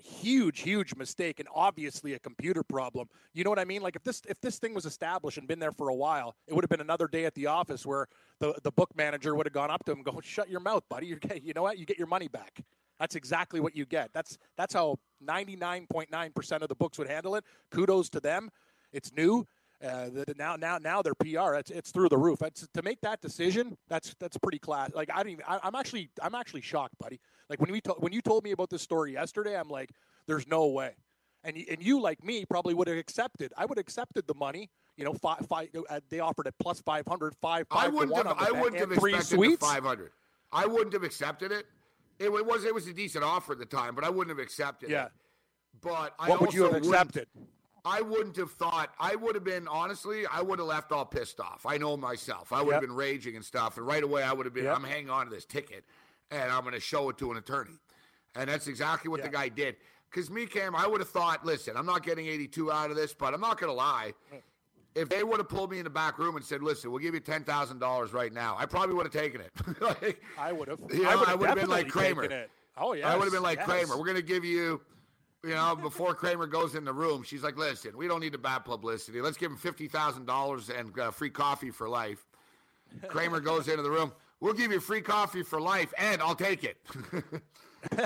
huge mistake and obviously a computer problem. You know what I mean? Like if this thing was established and been there for a while, it would have been another day at the office where the book manager would have gone up to him and go, shut your mouth, buddy. You know what? You get your money back. That's exactly what you get. That's how 99.9% of the books would handle it. Kudos to them. It's new. Now their PR, it's through the roof. To make that decision, that's pretty class. Like I'm actually shocked, buddy. Like when you told me about this story yesterday, I'm like, there's no way. And you like me probably would have accepted. I would have accepted the money. You know, they offered at plus 500, I wouldn't have expected the 500. I wouldn't have accepted it. It was a decent offer at the time, but I wouldn't have accepted it. But what would you have accepted? I wouldn't have thought. I would have been, honestly, I would have left all pissed off. I know myself. I would have been raging and stuff. And right away, I would have been, I'm hanging on to this ticket, and I'm going to show it to an attorney. And that's exactly what the guy did. Because me, Cam, I would have thought, listen, I'm not getting 82 out of this, but I'm not going to lie. If they would have pulled me in the back room and said, listen, we'll give you $10,000 right now, I probably would have taken it. Like, I would have. You know, I would have been like Kramer. Oh, yeah. I would have been like Kramer. We're going to give you... You know, before Kramer goes in the room, she's like, listen, we don't need the bad publicity. Let's give him $50,000 and free coffee for life. Kramer goes into the room. We'll give you free coffee for life, and I'll take it.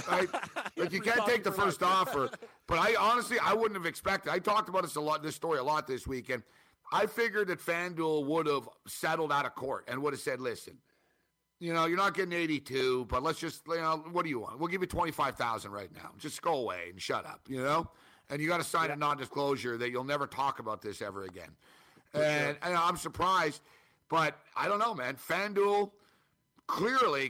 Right? Like, you can't take the first offer. But I honestly, I wouldn't have expected. I talked about this story a lot this weekend. I figured that FanDuel would have settled out of court and would have said, listen, you know, you're not getting 82, but let's just, you know, what do you want? We'll give you 25,000 right now. Just go away and shut up, you know? And you got to sign a non-disclosure that you'll never talk about this ever again. And, sure. And I'm surprised, but I don't know, man. FanDuel, clearly,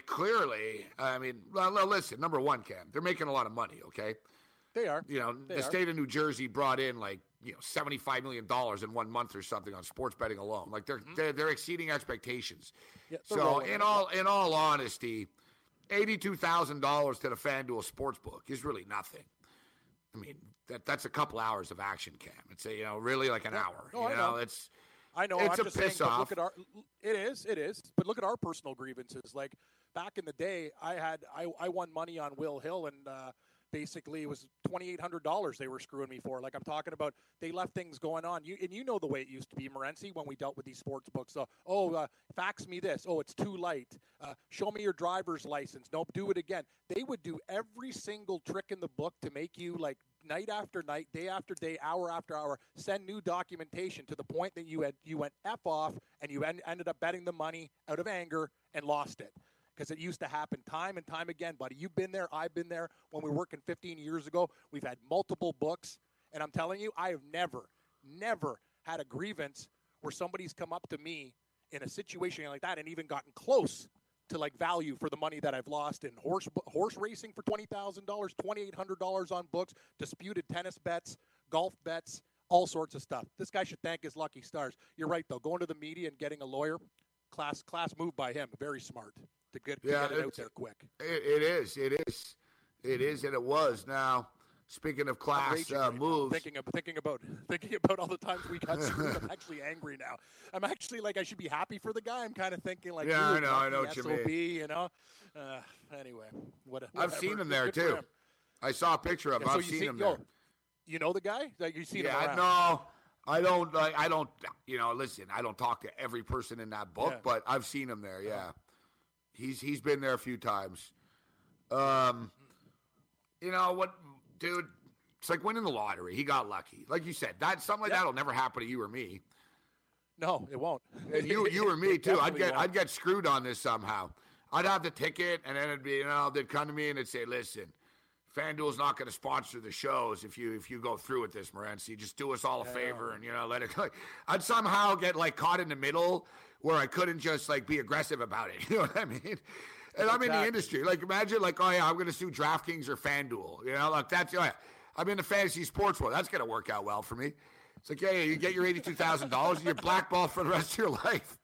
I mean, listen, number one, Cam, they're making a lot of money, okay? They are. You know, the state of New Jersey brought in like, you know, $75 million in 1 month or something on sports betting alone. Like they're exceeding expectations. Yeah, so in all honesty, $82,000 to the FanDuel Sportsbook is really nothing. I mean, that's a couple hours of action, Cam. It's really like an hour. No, I know. It's I'm a piss saying, off. Look at it is. But look at our personal grievances. Like back in the day, I won money on Will Hill, and basically it was $2,800 they were screwing me for. Like I'm talking about, they left things going on. You know the way it used to be, Morency, when we dealt with these sports books. So, fax me this. Oh, it's too light. Show me your driver's license. Nope, do it again. They would do every single trick in the book to make you like night after night, day after day, hour after hour, send new documentation to the point that you went F off and you ended up betting the money out of anger and lost it. Because it used to happen time and time again, buddy. You've been there. I've been there. When we were working 15 years ago, we've had multiple books. And I'm telling you, I have never had a grievance where somebody's come up to me in a situation like that and even gotten close to, like, value for the money that I've lost in horse racing for $20,000, $2,800 on books, disputed tennis bets, golf bets, all sorts of stuff. This guy should thank his lucky stars. You're right, though. Going to the media and getting a lawyer, class move by him. Very smart. To get it out there quick. It is, and it was. Now, speaking of class moves, thinking about all the times we got screwed, I'm actually angry now. I'm actually like I should be happy for the guy. I'm kind of thinking like, yeah, I know what you mean. You know. Anyway, whatever. I've seen him there too. I saw a picture of him. I've seen him there. You know the guy? Like you seen him? Yeah, no. I don't. You know, listen. I don't talk to every person in that book, but I've seen him there. Yeah. He's been there a few times. You know what, dude? It's like winning the lottery. He got lucky. Like you said, that'll never happen to you or me. No, it won't. And you or me too. I'd get screwed on this somehow. I'd have the ticket, and then it'd be they'd come to me and they'd say, "Listen, FanDuel's not going to sponsor the shows if you go through with this, Morency. Just do us all a favor and let it go." I'd somehow get like caught in the middle. Where I couldn't just like be aggressive about it, you know what I mean? And exactly. I'm in the industry. Like imagine, like I'm going to sue DraftKings or FanDuel, like that's I'm in the fantasy sports world. That's going to work out well for me. It's like you get your $82,000 and you're blackballed for the rest of your life.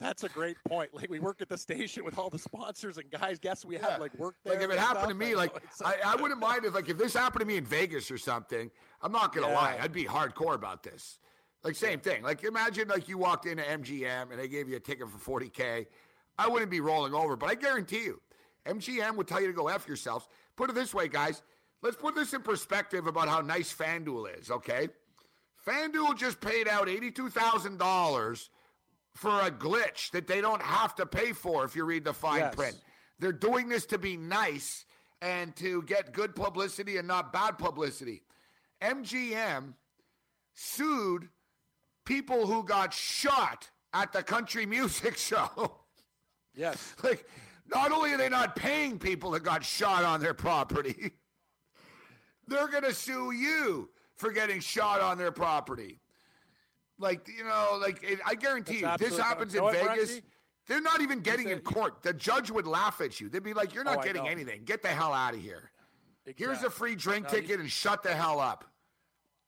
That's a great point. Like we work at the station with all the sponsors and guys. Guess we have like work. There like if it happened to me, like I wouldn't mind if this happened to me in Vegas or something. I'm not going to lie. I'd be hardcore about this. Like, same thing. Like, imagine, like, you walked into MGM and they gave you a ticket for $40,000. I wouldn't be rolling over, but I guarantee you, MGM would tell you to go F yourselves. Put it this way, guys. Let's put this in perspective about how nice FanDuel is, okay? FanDuel just paid out $82,000 for a glitch that they don't have to pay for if you read the fine print. They're doing this to be nice and to get good publicity and not bad publicity. MGM sued people who got shot at the country music show. Yes. Like, not only are they not paying people that got shot on their property, they're going to sue you for getting shot on their property. Like, I guarantee you, this happens in Vegas. They're not even getting in court. The judge would laugh at you. They'd be like, you're not getting anything. Get the hell out of here. Exactly. Here's a free drink ticket and shut the hell up.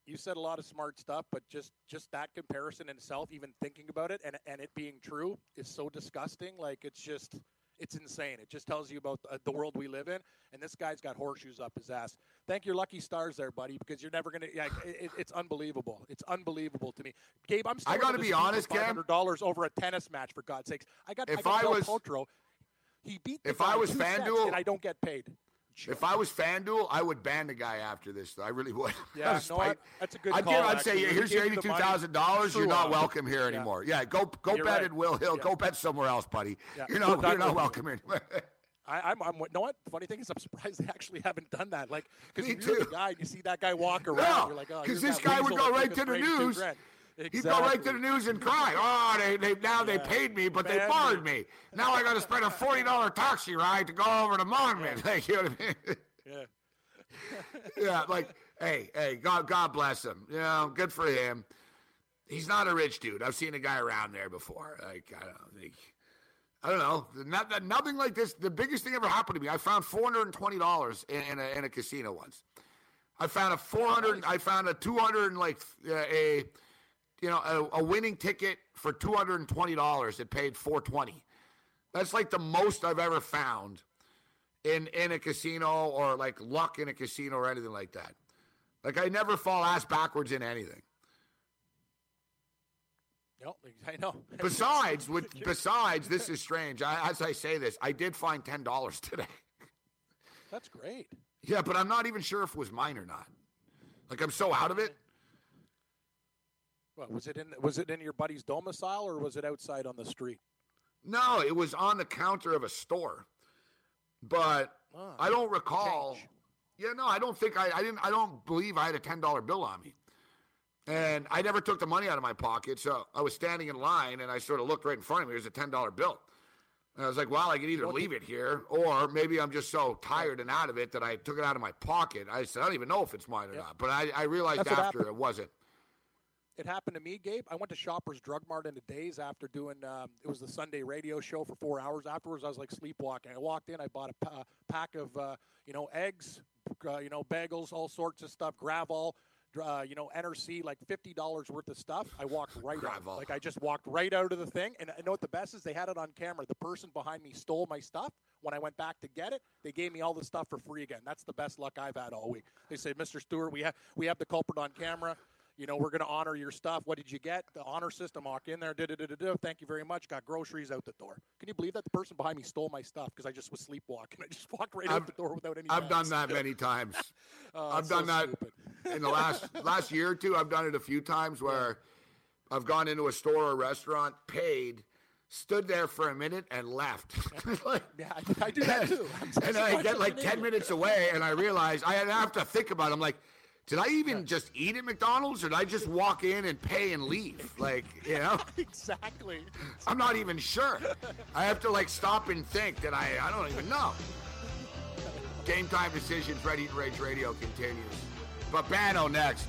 You said a lot of smart stuff, but just that comparison in itself, even thinking about it and it being true is so disgusting. Like, it's insane. It just tells you about the world we live in, and this guy's got horseshoes up his ass. Thank your lucky stars there, buddy, because you're never going to it's unbelievable. It's unbelievable to me. Gabe, I'm still I got to be honest, $500 over a tennis match, for God's sakes. He beat the guy in 2 sets, and I don't get paid. If I was FanDuel, I would ban the guy after this, though. I really would. Yeah, that's a good call. I'd say, here's your $82,000. You're not welcome here anymore. Yeah, go bet at Will Hill. Yeah. Go bet somewhere else, buddy. Yeah. You're not welcome anywhere. I'm. You know what? Funny thing is, I'm surprised they actually haven't done that. Like, because you're the guy and you see that guy walk around, you're like, oh, because this guy would go right to the news. Exactly. He'd go right to the news and cry. Oh, they paid me, but they barred me. Now I got to spend a $40 taxi ride to go over to Monument. Like, you know what I mean? Yeah. Like, hey, God bless him. You know, good for him. He's not a rich dude. I've seen a guy around there before. Like, I don't know. Nothing like this. The biggest thing ever happened to me. I found $420 in a casino once. I found a 400. I found a 200 and like a winning ticket for $220. It paid $420. That's like the most I've ever found in a casino, or like luck in a casino or anything like that. Like, I never fall ass backwards in anything. No, I know. Besides, this is strange. As I say this, I did find $10 today. That's great. Yeah, but I'm not even sure if it was mine or not. Like, I'm so out of it. Well, was it in your buddy's domicile, or was it outside on the street? No, it was on the counter of a store. But I don't recall. Change. Yeah, no, I don't think I don't believe I had a $10 bill on me. And I never took the money out of my pocket, so I was standing in line, and I sort of looked right in front of me. There's a $10 bill. And I was like, well, I could either leave it here, or maybe I'm just so tired and out of it that I took it out of my pocket. I said, I don't even know if it's mine or not. But I realized after it wasn't. It happened to me, Gabe. I went to Shoppers Drug Mart in the days after doing, it was the Sunday radio show for 4 hours afterwards. I was like sleepwalking. I walked in, I bought a pack of, eggs, bagels, all sorts of stuff, Gravol. NRC, like $50 worth of stuff. I walked right out. Like, I just walked right out of the thing. And I know what the best is, they had it on camera. The person behind me stole my stuff. When I went back to get it, they gave me all the stuff for free again. That's the best luck I've had all week. They said, Mr. Stewart, we have the culprit on camera. We're going to honor your stuff. What did you get? The honor system. Walk in there. Thank you very much. Got groceries out the door. Can you believe that? The person behind me stole my stuff because I just was sleepwalking. I just walked right out the door without any. I've done that many times. I've done that in the last year or two. I've done it a few times where I've gone into a store or restaurant, paid, stood there for a minute, and left. I do that too. And I get like 10 minutes away, and I realize I have to think about it. I'm like, did I even just eat at McDonald's, or did I just walk in and pay and leave? Exactly. I'm not even sure. I have to stop and think that I don't even know. Game Time Decisions, Red Heat and Rage Radio continues. Babano next.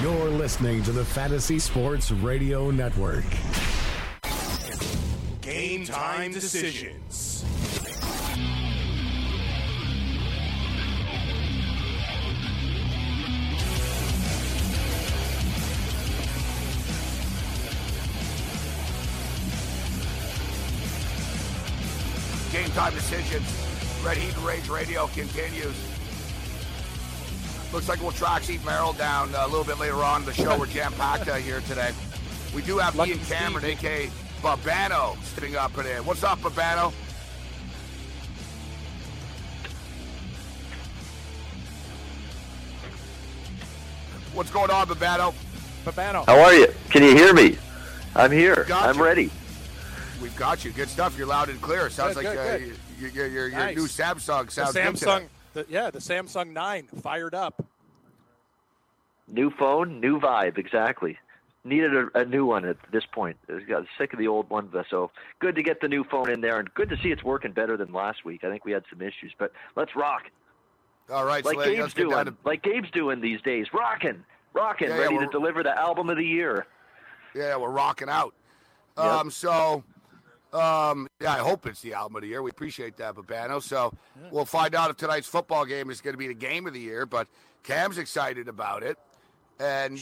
You're listening to the Fantasy Sports Radio Network. Game Time Decisions. Game Time Decisions. Red Heat and Rage Radio continues. Looks like we'll track Steve Merrill down a little bit later on in the show. We're jam-packed here today. We do have Lucky Ian Cameron, a.k.a. Babano, sitting up in there. What's up, Babano? What's going on, Babano? Babano. How are you? Can you hear me? I'm here. I'm ready. We've got you. Good stuff. You're loud and clear. Sounds good. Your new Samsung sounds good today. The Samsung 9, fired up. New phone, new vibe, exactly. Needed a new one at this point. I got sick of the old one, so good to get the new phone in there, and good to see it's working better than last week. I think we had some issues, but let's rock. All right. Like Gabe's doing these days, rocking, ready to deliver the album of the year. Yeah, we're rocking out. Yep. I hope it's the album of the year. We appreciate that, Babano. So we'll find out if tonight's football game is going to be the game of the year, but Cam's excited about it. And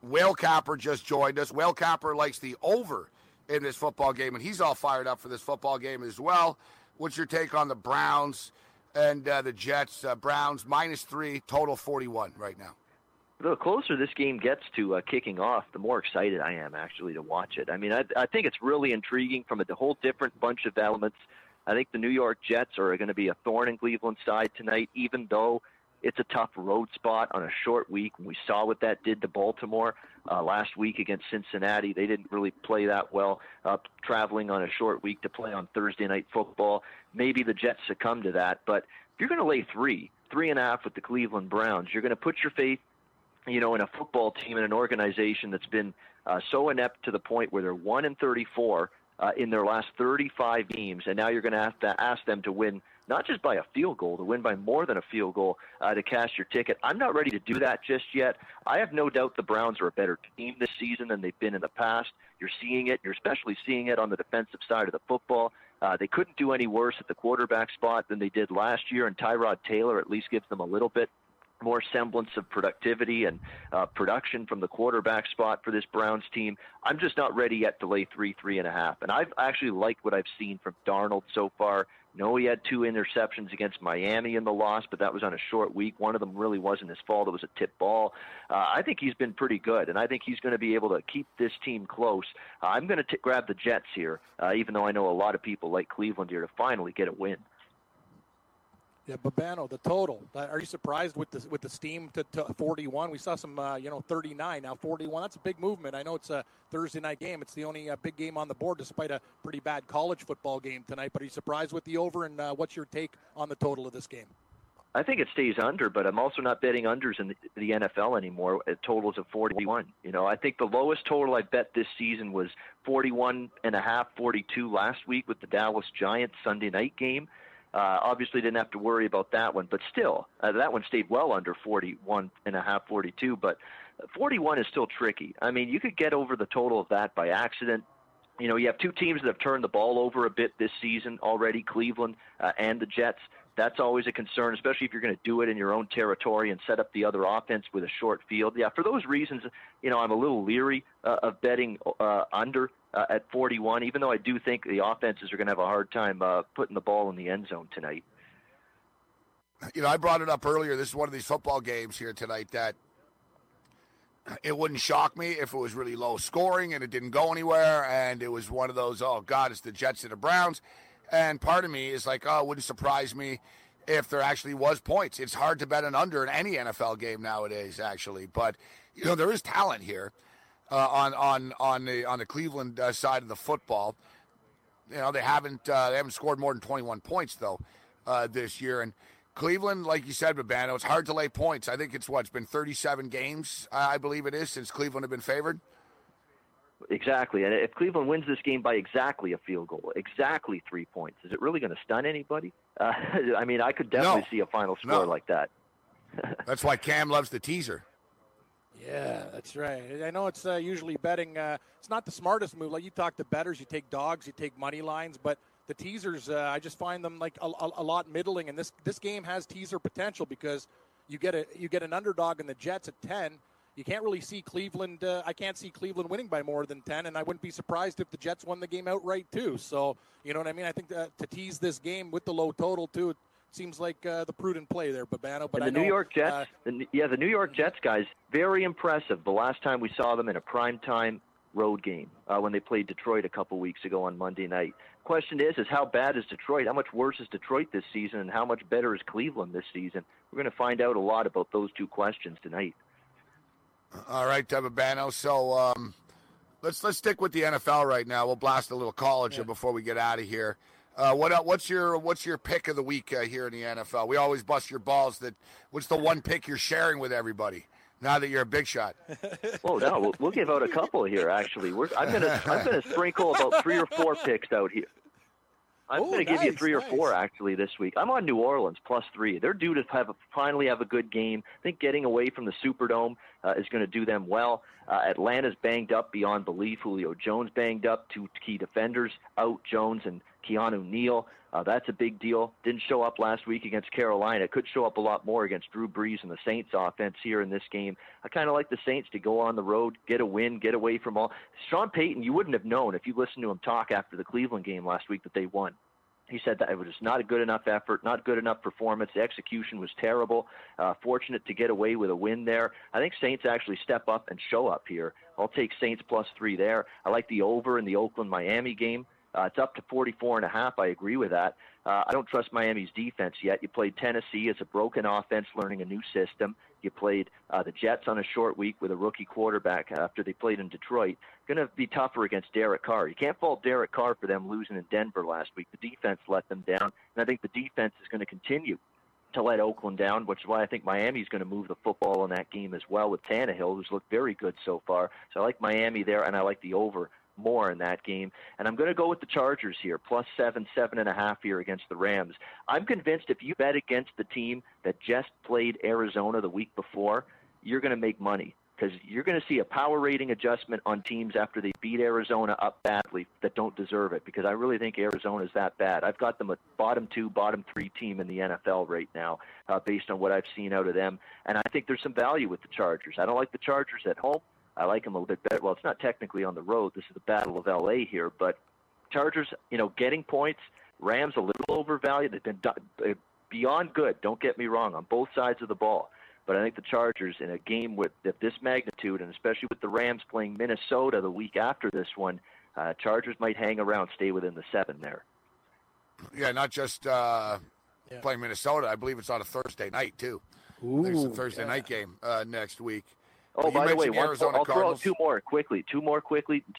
Whale Capper just joined us. Whale Capper likes the over in this football game, and he's all fired up for this football game as well. What's your take on the Browns and the Jets? Browns -3, total 41 right now. the closer this game gets to kicking off, the more excited I am actually to watch it. I mean, I think it's really intriguing from a whole different bunch of elements. I think the New York Jets are going to be a thorn in Cleveland's side tonight, even though it's a tough road spot on a short week. We saw what that did to Baltimore last week against Cincinnati. They didn't really play that well, traveling on a short week to play on Thursday Night Football. Maybe the Jets succumb to that. But if you're going to lay 3.5 with the Cleveland Browns, you're going to put your faith, you know, in a football team and an organization that's been so inept to the point where they're 1-34 in their last 35 games, and now you're going to have to ask them to win not just by a field goal, to win by more than a field goal to cash your ticket. I'm not ready to do that just yet. I have no doubt the Browns are a better team this season than they've been in the past. You're seeing it. You're especially seeing it on the defensive side of the football. They couldn't do any worse at the quarterback spot than they did last year, and Tyrod Taylor at least gives them a little bit more semblance of productivity and production from the quarterback spot for this Browns team. I'm just not ready yet to lay 3.5. And I've actually liked what I've seen from Darnold so far. No, he had 2 interceptions against Miami in the loss, but that was on a short week. One of them really wasn't his fault. It was a tip ball. I think he's been pretty good, and I think he's going to be able to keep this team close. I'm going to grab the Jets here, even though I know a lot of people like Cleveland here to finally get a win. Yeah, Babano, the total. Are you surprised with the steam to 41? We saw some, 39. Now 41, that's a big movement. I know it's a Thursday night game. It's the only big game on the board despite a pretty bad college football game tonight. But are you surprised with the over, and what's your take on the total of this game? I think it stays under, but I'm also not betting unders in the NFL anymore at totals of 41. You know, I think the lowest total I bet this season was 41.5, 42 last week with the Dallas Giants Sunday night game. Obviously didn't have to worry about that one, but still, that one stayed well under 41.5, 42, but 41 is still tricky. I mean, you could get over the total of that by accident. You know, you have two teams that have turned the ball over a bit this season already, Cleveland and the Jets. That's always a concern, especially if you're going to do it in your own territory and set up the other offense with a short field. Yeah, for those reasons, you know, I'm a little leery of betting under at 41, even though I do think the offenses are going to have a hard time putting the ball in the end zone tonight. You know, I brought it up earlier. This is one of these football games here tonight that it wouldn't shock me if it was really low scoring and it didn't go anywhere, and it was one of those, oh, God, it's the Jets and the Browns. And part of me is like, oh, it wouldn't surprise me if there actually was points. It's hard to bet an under in any NFL game nowadays, actually. But, you know, there is talent here. On the Cleveland side of the football, you know, they haven't scored more than 21 points though this year. And Cleveland, like you said, Babano, it's hard to lay points. I think it's been 37 games, I believe it is, since Cleveland have been favored. Exactly, and if Cleveland wins this game by exactly a field goal, exactly 3 points, is it really going to stun anybody? I mean, I could definitely see a final score like that. That's why Cam loves the teaser. Yeah, that's right. I know it's usually betting. It's not the smartest move. Like you talk to bettors, you take dogs, you take money lines, but the teasers, I just find them like a lot middling. And this game has teaser potential because you get an underdog in the Jets at 10. You can't really see Cleveland. I can't see Cleveland winning by more than 10, and I wouldn't be surprised if the Jets won the game outright too. So you know what I mean. I think to tease this game with the low total too. Seems like the prudent play there, Babano. But the New York Jets guys, very impressive. The last time we saw them in a primetime road game when they played Detroit a couple weeks ago on Monday night. Question is how bad is Detroit? How much worse is Detroit this season, and how much better is Cleveland this season? We're going to find out a lot about those two questions tonight. All right, Babano. So let's stick with the NFL right now. We'll blast a little college before we get out of here. What's your pick of the week here in the NFL? We always bust your balls. What's the one pick you're sharing with everybody now that you're a big shot? Oh no, we'll give out a couple here. Actually, I'm gonna sprinkle about 3 or 4 picks out here. I'm going to give you 3 or 4 actually this week. I'm on New Orleans +3. They're due to finally have a good game. I think getting away from the Superdome is going to do them well. Atlanta's banged up beyond belief. Julio Jones banged up. 2 key defenders out, Jones and Keanu Neal. That's a big deal. Didn't show up last week against Carolina. Could show up a lot more against Drew Brees and the Saints offense here in this game. I kind of like the Saints to go on the road, get a win, get away from all. Sean Payton, you wouldn't have known if you listened to him talk after the Cleveland game last week that they won. He said that it was not a good enough effort, not good enough performance. The execution was terrible. Fortunate to get away with a win there. I think Saints actually step up and show up here. I'll take Saints +3 there. I like the over in the Oakland-Miami game. It's up to 44.5. I agree with that. I don't trust Miami's defense yet. You played Tennessee as a broken offense learning a new system. You played the Jets on a short week with a rookie quarterback after they played in Detroit. Going to be tougher against Derek Carr. You can't fault Derek Carr for them losing in Denver last week. The defense let them down, and I think the defense is going to continue to let Oakland down, which is why I think Miami's going to move the football in that game as well with Tannehill, who's looked very good so far. So I like Miami there, and I like the over more in that game. And I'm going to go with the Chargers here, +7, 7.5 here against the Rams. I'm convinced if you bet against the team that just played Arizona the week before, you're going to make money because you're going to see a power rating adjustment on teams after they beat Arizona up badly that don't deserve it, because I really think Arizona's that bad. I've got them a bottom two, bottom three team in the NFL right now based on what I've seen out of them. And I think there's some value with the Chargers. I don't like the Chargers at home. I like them a little bit better. Well, it's not technically on the road. This is the Battle of L.A. here. But Chargers, you know, getting points. Rams a little overvalued. They've been beyond good. Don't get me wrong, on both sides of the ball. But I think the Chargers in a game with this magnitude, and especially with the Rams playing Minnesota the week after this one, Chargers might hang around, stay within the 7 there. Yeah, not just playing Minnesota. I believe it's on a Thursday night, too. Ooh, there's a Thursday night game next week. Oh, by the way, I'll throw out two more quickly.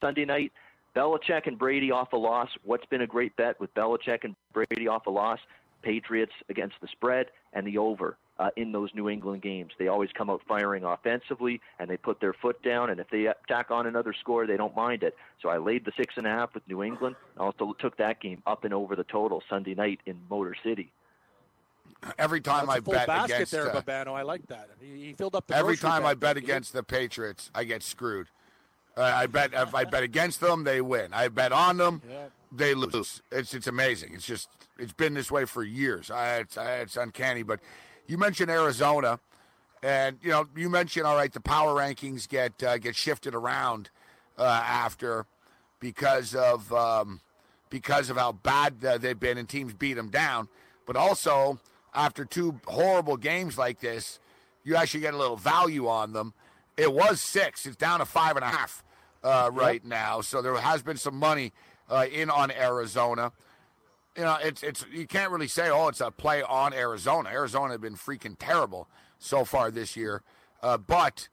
Sunday night, Belichick and Brady off a loss. What's been a great bet with Belichick and Brady off a loss? Patriots against the spread and the over in those New England games. They always come out firing offensively, and they put their foot down, and if they tack on another score, they don't mind it. So I laid the 6.5 with New England. I also took that game up and over the total Sunday night in Motor City. Every time I bet against Babano, I like that. He filled up the grocery bag. Every time I bet against the Patriots, I get screwed. I bet if I bet against them, they win. I bet on them, they lose. It's amazing. It's just been this way for years. It's uncanny. But you mentioned Arizona, and you know you mentioned all right. The power rankings get shifted around after because of how bad they've been, and teams beat them down. But also, after two horrible games like this, you actually get a little value on them. It was 6. It's down to 5.5 right now. So there has been some money in on Arizona. You know, it's you can't really say, oh, it's a play on Arizona. Arizona have been freaking terrible so far this year. But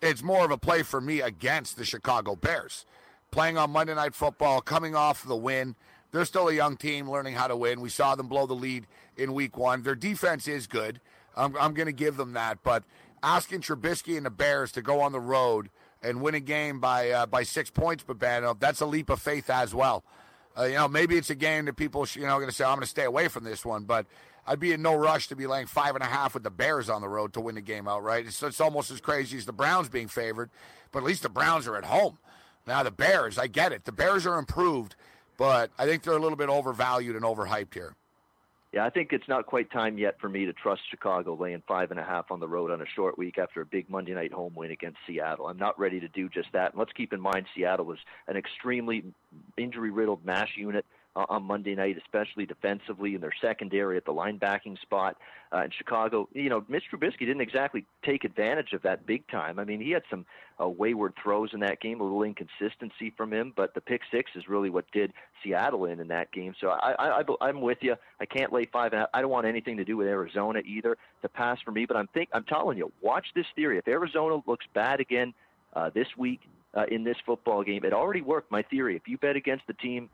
it's more of a play for me against the Chicago Bears. Playing on Monday Night Football, coming off the win. They're still a young team learning how to win. We saw them blow the lead in week one. Their defense is good. I'm going to give them that. But asking Trubisky and the Bears to go on the road and win a game by 6 points, Babano, that's a leap of faith as well. You know, maybe it's a game that people going to say, I'm going to stay away from this one. But I'd be in no rush to be laying 5.5 with the Bears on the road to win the game outright. It's almost as crazy as the Browns being favored. But at least the Browns are at home. Now the Bears, I get it. The Bears are improved. But I think they're a little bit overvalued and overhyped here. Yeah, I think it's not quite time yet for me to trust Chicago laying 5.5 on the road on a short week after a big Monday night home win against Seattle. I'm not ready to do just that. And let's keep in mind Seattle was an extremely injury-riddled mash unit on Monday night, especially defensively in their secondary at the linebacking spot. In Chicago, you know, Mitch Trubisky didn't exactly take advantage of that big time. I mean, he had some wayward throws in that game, a little inconsistency from him, but the pick six is really what did Seattle in that game. So I'm with you. I can't lay 5.5. I don't want anything to do with Arizona either to pass for me, but I'm telling you, watch this theory. If Arizona looks bad again this week in this football game, it already worked, my theory. If you bet against the team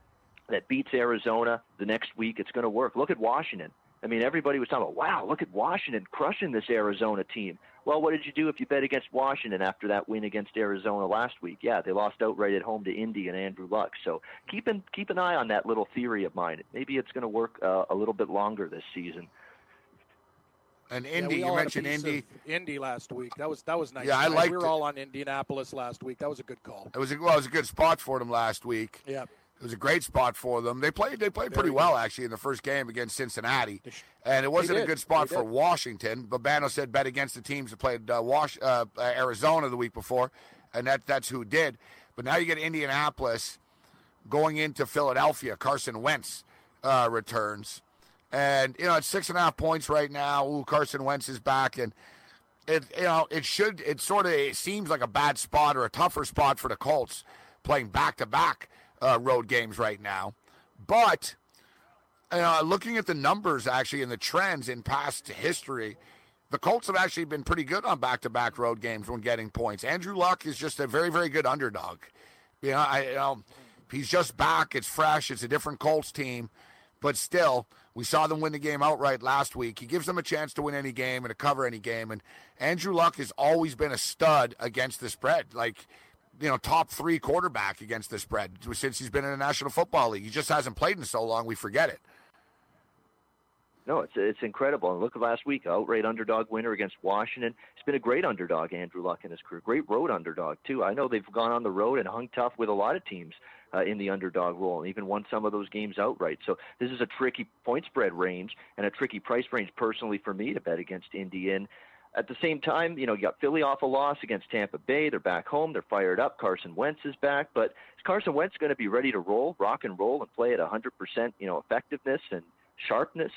that beats Arizona the next week, it's going to work. Look at Washington. I mean, everybody was talking about, wow, look at Washington crushing this Arizona team. Well, what did you do if you bet against Washington after that win against Arizona last week? Yeah, they lost outright at home to Indy and Andrew Luck. So keep an eye on that little theory of mine. Maybe it's going to work a little bit longer this season. And Indy, you mentioned Indy last week. That was nice. Yeah, I liked it. We were all on Indianapolis last week. That was a good call. It was a good spot for them last week. Yeah. It was a great spot for them. They played pretty well, actually, in the first game against Cincinnati. And it wasn't a good spot for Washington. Babano said bet against the teams that played Arizona the week before, and that's who did. But now you get Indianapolis going into Philadelphia. Carson Wentz returns. And, you know, it's 6.5 points right now. Ooh, Carson Wentz is back. And, it seems like a bad spot or a tougher spot for the Colts playing back-to-back road games right now. But looking at the numbers, actually, and the trends in past history, the Colts have actually been pretty good on back-to-back road games when getting points. Andrew Luck is just a very, very good underdog. He's just back. It's fresh. It's a different Colts team. But still, we saw them win the game outright last week. He gives them a chance to win any game and to cover any game. And Andrew Luck has always been a stud against the spread. Like, you know, top three quarterback against the spread since he's been in the National Football League. He just hasn't played in so long, we forget it. No, it's incredible. And look at last week, outright underdog winner against Washington. He's been a great underdog, Andrew Luck, in his career. Great road underdog, too. I know they've gone on the road and hung tough with a lot of teams in the underdog role and even won some of those games outright. So this is a tricky point spread range and a tricky price range personally for me to bet against Indy in. At the same time, you got Philly off a loss against Tampa Bay. They're back home. They're fired up. Carson Wentz is back. But is Carson Wentz going to be ready to roll, rock and roll, and play at 100%, effectiveness and sharpness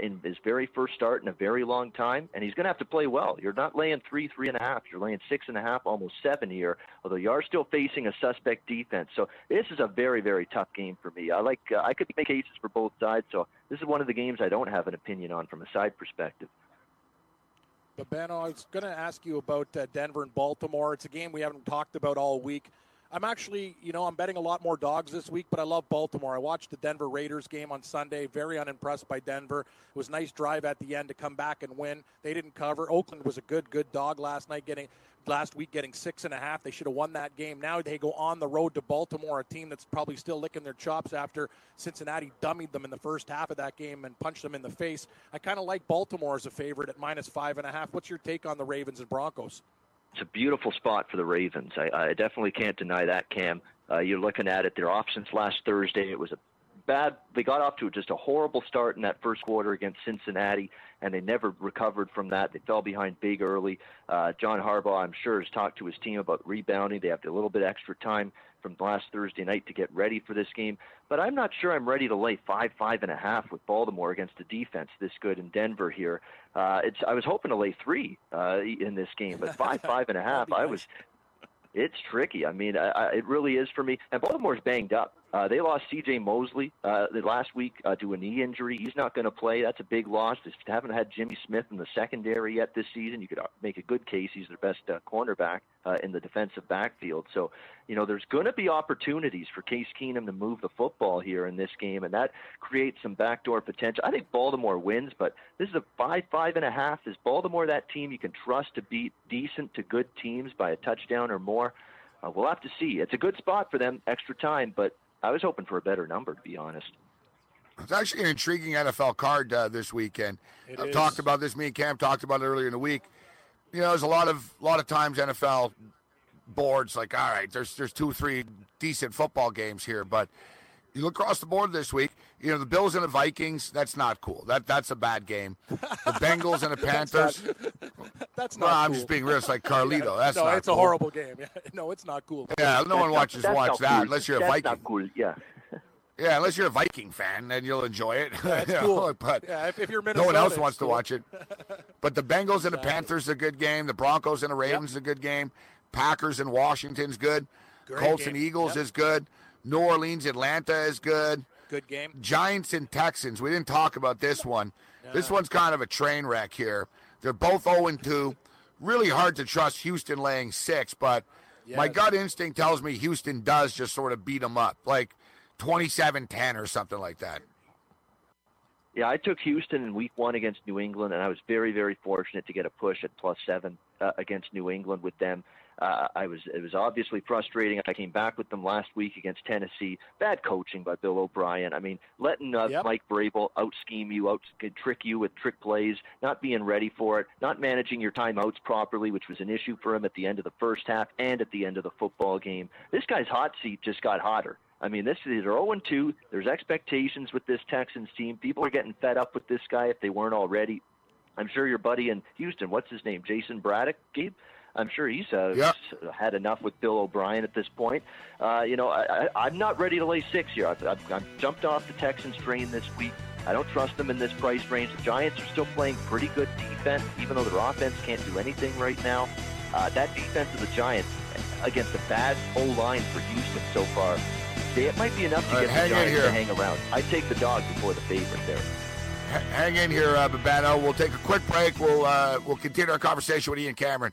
in his very first start in a very long time? And he's going to have to play well. You're not laying 3.5. You're laying 6.5, almost 7 here, although you are still facing a suspect defense. So this is a very, very tough game for me. I could make cases for both sides. So this is one of the games I don't have an opinion on from a side perspective. Babano, I was going to ask you about Denver and Baltimore. It's a game we haven't talked about all week. I'm actually, I'm betting a lot more dogs this week, but I love Baltimore. I watched the Denver Raiders game on Sunday, very unimpressed by Denver. It was a nice drive at the end to come back and win. They didn't cover. Oakland was a good dog last week getting 6.5. They should have won that game. Now they go on the road to Baltimore, a team that's probably still licking their chops after Cincinnati dummied them in the first half of that game and punched them in the face. I kind of like Baltimore as a favorite at -5.5. What's your take on the Ravens and Broncos? It's a beautiful spot for the Ravens. I definitely can't deny that, Cam. You're looking at it. They're off since last Thursday. It was they got off to just a horrible start in that first quarter against Cincinnati, and they never recovered from that. They fell behind big early. John Harbaugh, I'm sure, has talked to his team about rebounding. They have a little bit extra time from last Thursday night to get ready for this game. But I'm not sure I'm ready to lay 5.5 with Baltimore against a defense this good in Denver here. I was hoping to lay 3 in this game, but 5.5, it's tricky. I mean, it really is for me. And Baltimore's banged up. They lost C.J. Mosley last week to a knee injury. He's not going to play. That's a big loss. They haven't had Jimmy Smith in the secondary yet this season. You could make a good case. He's their best cornerback in the defensive backfield. So, there's going to be opportunities for Case Keenum to move the football here in this game, and that creates some backdoor potential. I think Baltimore wins, but this is a 5.5. Is Baltimore that team you can trust to beat decent to good teams by a touchdown or more? We'll have to see. It's a good spot for them, extra time, but I was hoping for a better number, to be honest. It's actually an intriguing NFL card this weekend. I've talked about this. Me and Cam talked about it earlier in the week. There's a lot of times NFL boards like, all right, there's 2-3 decent football games here, but you look across the board this week. The Bills and the Vikings, that's not cool. That's a bad game. The Bengals and the Panthers. I'm just being real. It's like Carlito. Yeah, that's it's cool. A horrible game. Yeah. No, it's not cool. Yeah, no one watches that cool. Unless you're a Viking. That's not cool. Yeah. Yeah, unless you're a Viking fan, then you'll enjoy it. That's cool. But if you're Minnesota, no one else wants to watch it. But the Bengals and the Panthers is a good game. The Broncos and the Ravens is a good game. Packers and Washington's good. Great Colts game. And Eagles is good. New Orleans, Atlanta is good. Good game. Giants and Texans. We didn't talk about this one. No. This one's kind of a train wreck here. They're both 0-2. Really hard to trust Houston laying 6, but my gut instinct tells me Houston does just sort of beat them up, like 27-10 or something like that. Yeah, I took Houston in week 1 against New England, and I was very, very fortunate to get a push at +7 against New England with them. It was obviously frustrating. I came back with them last week against Tennessee. Bad coaching by Bill O'Brien. I mean, letting Mike Vrabel out-scheme you, out-trick you with trick plays, not being ready for it, not managing your timeouts properly, which was an issue for him at the end of the first half and at the end of the football game. This guy's hot seat just got hotter. I mean, they're 0-2. There's expectations with this Texans team. People are getting fed up with this guy if they weren't already. I'm sure your buddy in Houston, what's his name, Jason Braddock, Gabe? I'm sure he's had enough with Bill O'Brien at this point. I'm not ready to lay six here. I've jumped off the Texans train this week. I don't trust them in this price range. The Giants are still playing pretty good defense, even though their offense can't do anything right now. That defense of the Giants against a bad O-line for Houston so far, it might be enough to get the Giants to hang around. I take the dog before the favorite there. Hang in here, Babano. We'll take a quick break. We'll continue our conversation with Ian Cameron.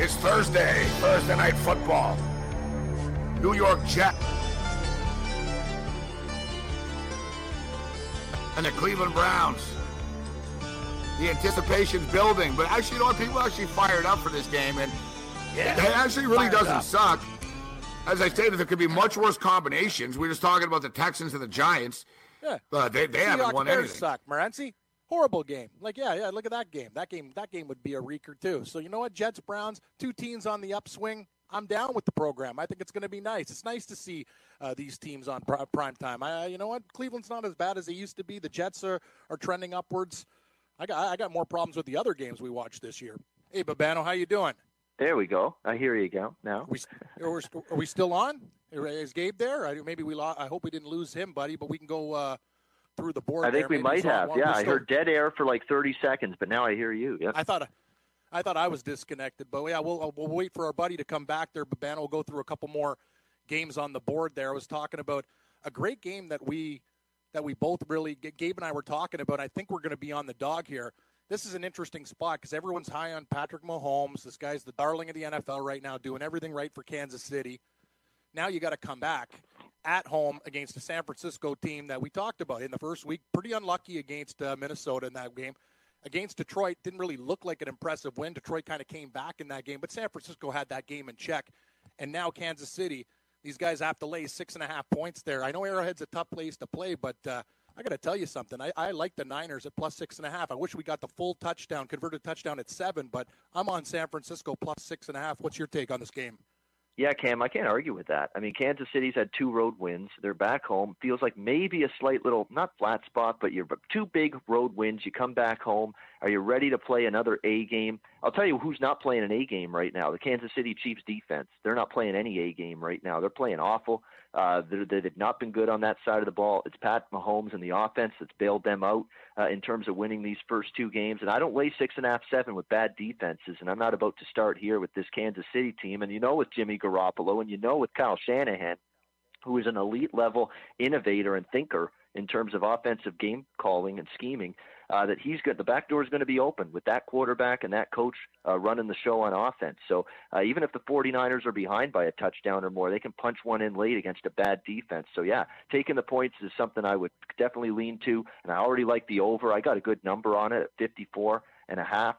It's Thursday Night Football. New York Jets and the Cleveland Browns. The anticipation's building, but actually, people actually fired up for this game, and it actually really doesn't suck. As I stated, there could be much worse combinations. We were just talking about the Texans and the Giants. Yeah. They haven't won anything. Suck, Morency. Horrible game. Look at that game. That game would be a reeker too. So you know what, Jets, Browns, two teams on the upswing. I'm down with the program. I think it's going to be nice. It's nice to see these teams on prime time. You know what, Cleveland's not as bad as they used to be. The Jets are trending upwards. I got more problems with the other games we watched this year. Hey, Babano, how you doing? There we go. I hear you go now. Are we still on? Is Gabe there? I hope we didn't lose him, buddy. But we can go. Through the board. I think we might have. Yeah, I heard dead air for like 30 seconds, but now I hear you. Yeah. I thought I was disconnected, but yeah, we'll wait for our buddy to come back there. Babano will go through a couple more games on the board there. I was talking about a great game that we both really, Gabe and I were talking about. I think we're going to be on the dog here. This is an interesting spot because everyone's high on Patrick Mahomes. This guy's the darling of the NFL right now, doing everything right for Kansas City. Now you got to come back at home against the San Francisco team that we talked about in the first week. Pretty unlucky against Minnesota in that game. Against Detroit, didn't really look like an impressive win. Detroit kind of came back in that game, but San Francisco had that game in check. And now Kansas City, these guys have to lay 6.5 points there. I know Arrowhead's a tough place to play, but I got to tell you something. I like the Niners at plus 6.5. I wish we got the full converted touchdown at 7, but I'm on San Francisco plus 6.5. What's your take on this game? Yeah, Cam, I can't argue with that. I mean, Kansas City's had two road wins. They're back home. Feels like maybe a slight little, not flat spot, but you're two big road wins. You come back home. Are you ready to play another A game? I'll tell you who's not playing an A game right now. The Kansas City Chiefs defense. They're not playing any A game right now. They're playing awful. They've not been good on that side of the ball. It's Pat Mahomes and the offense that's bailed them out in terms of winning these first two games. And I don't lay 6.5, 7 with bad defenses. And I'm not about to start here with this Kansas City team. And you know with Jimmy Garoppolo and you know with Kyle Shanahan, who is an elite level innovator and thinker in terms of offensive game calling and scheming, that he's good. The back door is going to be open with that quarterback and that coach running the show on offense. So even if the 49ers are behind by a touchdown or more, they can punch one in late against a bad defense. So, yeah, taking the points is something I would definitely lean to, and I already like the over. I got a good number on it at 54.5.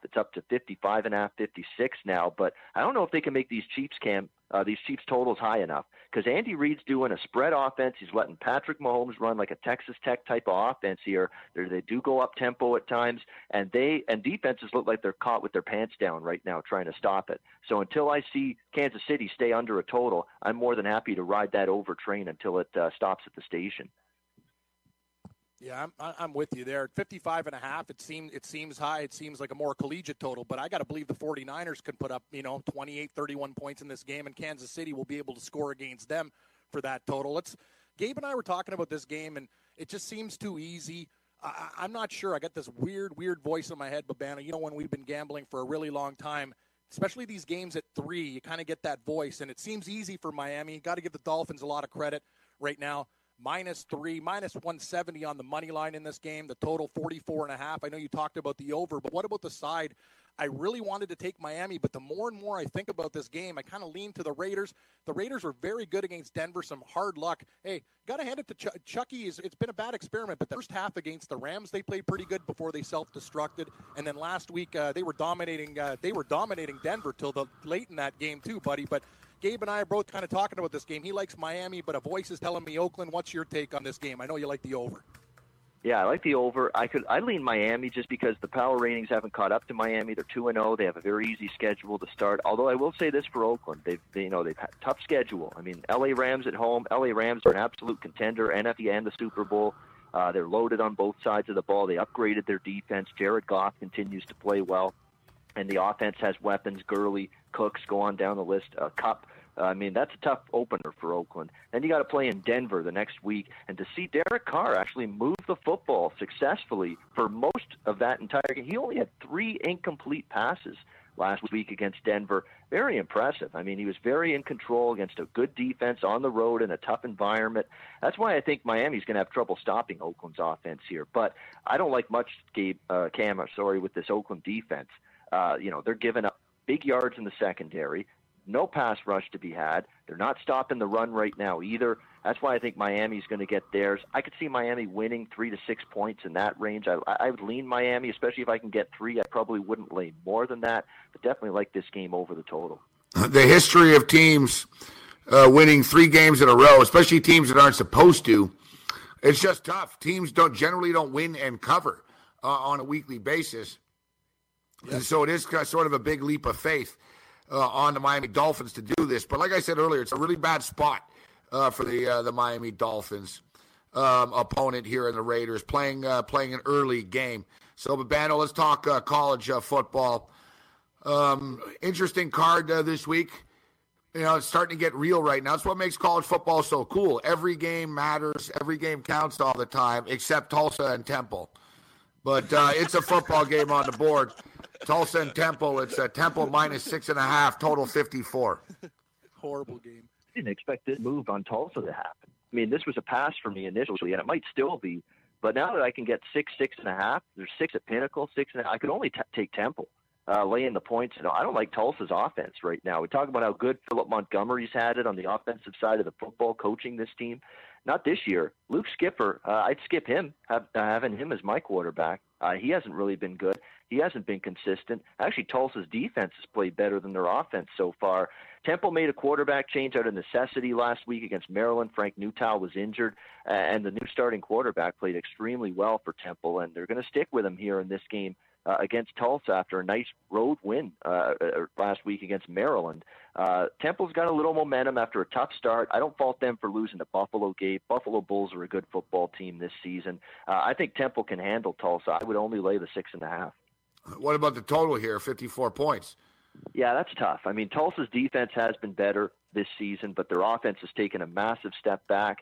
It's up to 55.5, 56 now, but I don't know if they can make these Chiefs, Cam, these Chiefs totals high enough because Andy Reid's doing a spread offense. He's letting Patrick Mahomes run like a Texas Tech type of offense here. They do go up tempo at times, and defenses look like they're caught with their pants down right now trying to stop it. So until I see Kansas City stay under a total, I'm more than happy to ride that over train until it stops at the station. Yeah, I'm with you there. At 55.5, it seems high. It seems like a more collegiate total, but I got to believe the 49ers can put up, 28, 31 points in this game, and Kansas City will be able to score against them for that total. Gabe and I were talking about this game, and it just seems too easy. I'm not sure. I got this weird voice in my head, Babano. When we've been gambling for a really long time, especially these games at 3, you kind of get that voice, and it seems easy for Miami. You got to give the Dolphins a lot of credit right now. -3, -170 on the money line in this game. The total 44.5. I know you talked about the over, but what about the side? I really wanted to take Miami, but the more and more I think about this game, I kind of lean to the Raiders. The Raiders were very good against Denver, some hard luck. Hey, got to hand it to Chucky. It's been a bad experiment, but the first half against the Rams, they played pretty good before they self-destructed. And then last week, they were dominating Denver till the late in that game too, buddy. But Gabe and I are both kind of talking about this game. He likes Miami, but a voice is telling me Oakland. What's your take on this game? I know you like the over. Yeah, I like the over. I lean Miami just because the power ratings haven't caught up to Miami. They're 2-0. They have a very easy schedule to start. Although I will say this for Oakland, they've had a tough schedule. I mean, LA Rams at home. LA Rams are an absolute contender, NFC and the Super Bowl. They're loaded on both sides of the ball. They upgraded their defense. Jared Goff continues to play well, and the offense has weapons. Gurley, Cooks, go on down the list. Cup. I mean, that's a tough opener for Oakland. Then you got to play in Denver the next week. And to see Derek Carr actually move the football successfully for most of that entire game, he only had 3 incomplete passes last week against Denver. Very impressive. I mean, he was very in control against a good defense on the road in a tough environment. That's why I think Miami's going to have trouble stopping Oakland's offense here. But I don't like much, Cam, with this Oakland defense. They're giving up big yards in the secondary. No pass rush to be had. They're not stopping the run right now either. That's why I think Miami's going to get theirs. I could see Miami winning 3 to 6 points in that range. I would lean Miami, especially if I can get 3. I probably wouldn't lay more than that, but definitely like this game over the total. The history of teams winning 3 games in a row, especially teams that aren't supposed to, it's just tough. Teams generally don't win and cover on a weekly basis. Yes. And so it is sort of a big leap of faith on the Miami Dolphins to do this. But like I said earlier, it's a really bad spot for the Miami Dolphins opponent here in the Raiders, playing an early game. So, Babano, let's talk college football. Interesting card this week. You know, it's starting to get real right now. That's what makes college football so cool. Every game matters. Every game counts all the time, except Tulsa and Temple. But it's a football game on the board. Tulsa and Temple. It's Temple minus 6.5, total 54. Horrible game. I didn't expect this move on Tulsa to happen. I mean, this was a pass for me initially, and it might still be. But now that I can get 6, 6.5, there's 6 at Pinnacle, 6.5. I could only take Temple, laying the points. And I don't like Tulsa's offense right now. We talk about how good Philip Montgomery's had it on the offensive side of the football, coaching this team. Not this year. Luke Skipper, I'd skip him, having him as my quarterback. He hasn't really been good. He hasn't been consistent. Actually, Tulsa's defense has played better than their offense so far. Temple made a quarterback change out of necessity last week against Maryland. Frank Newtow was injured, and the new starting quarterback played extremely well for Temple, and they're going to stick with him here in this game against Tulsa after a nice road win last week against Maryland. Temple's got a little momentum after a tough start. I don't fault them for losing to Buffalo, Gabe. Buffalo Bulls are a good football team this season. I think Temple can handle Tulsa. I would only lay the 6.5. What about the total here, 54 points? Yeah, that's tough. I mean, Tulsa's defense has been better this season, but their offense has taken a massive step back.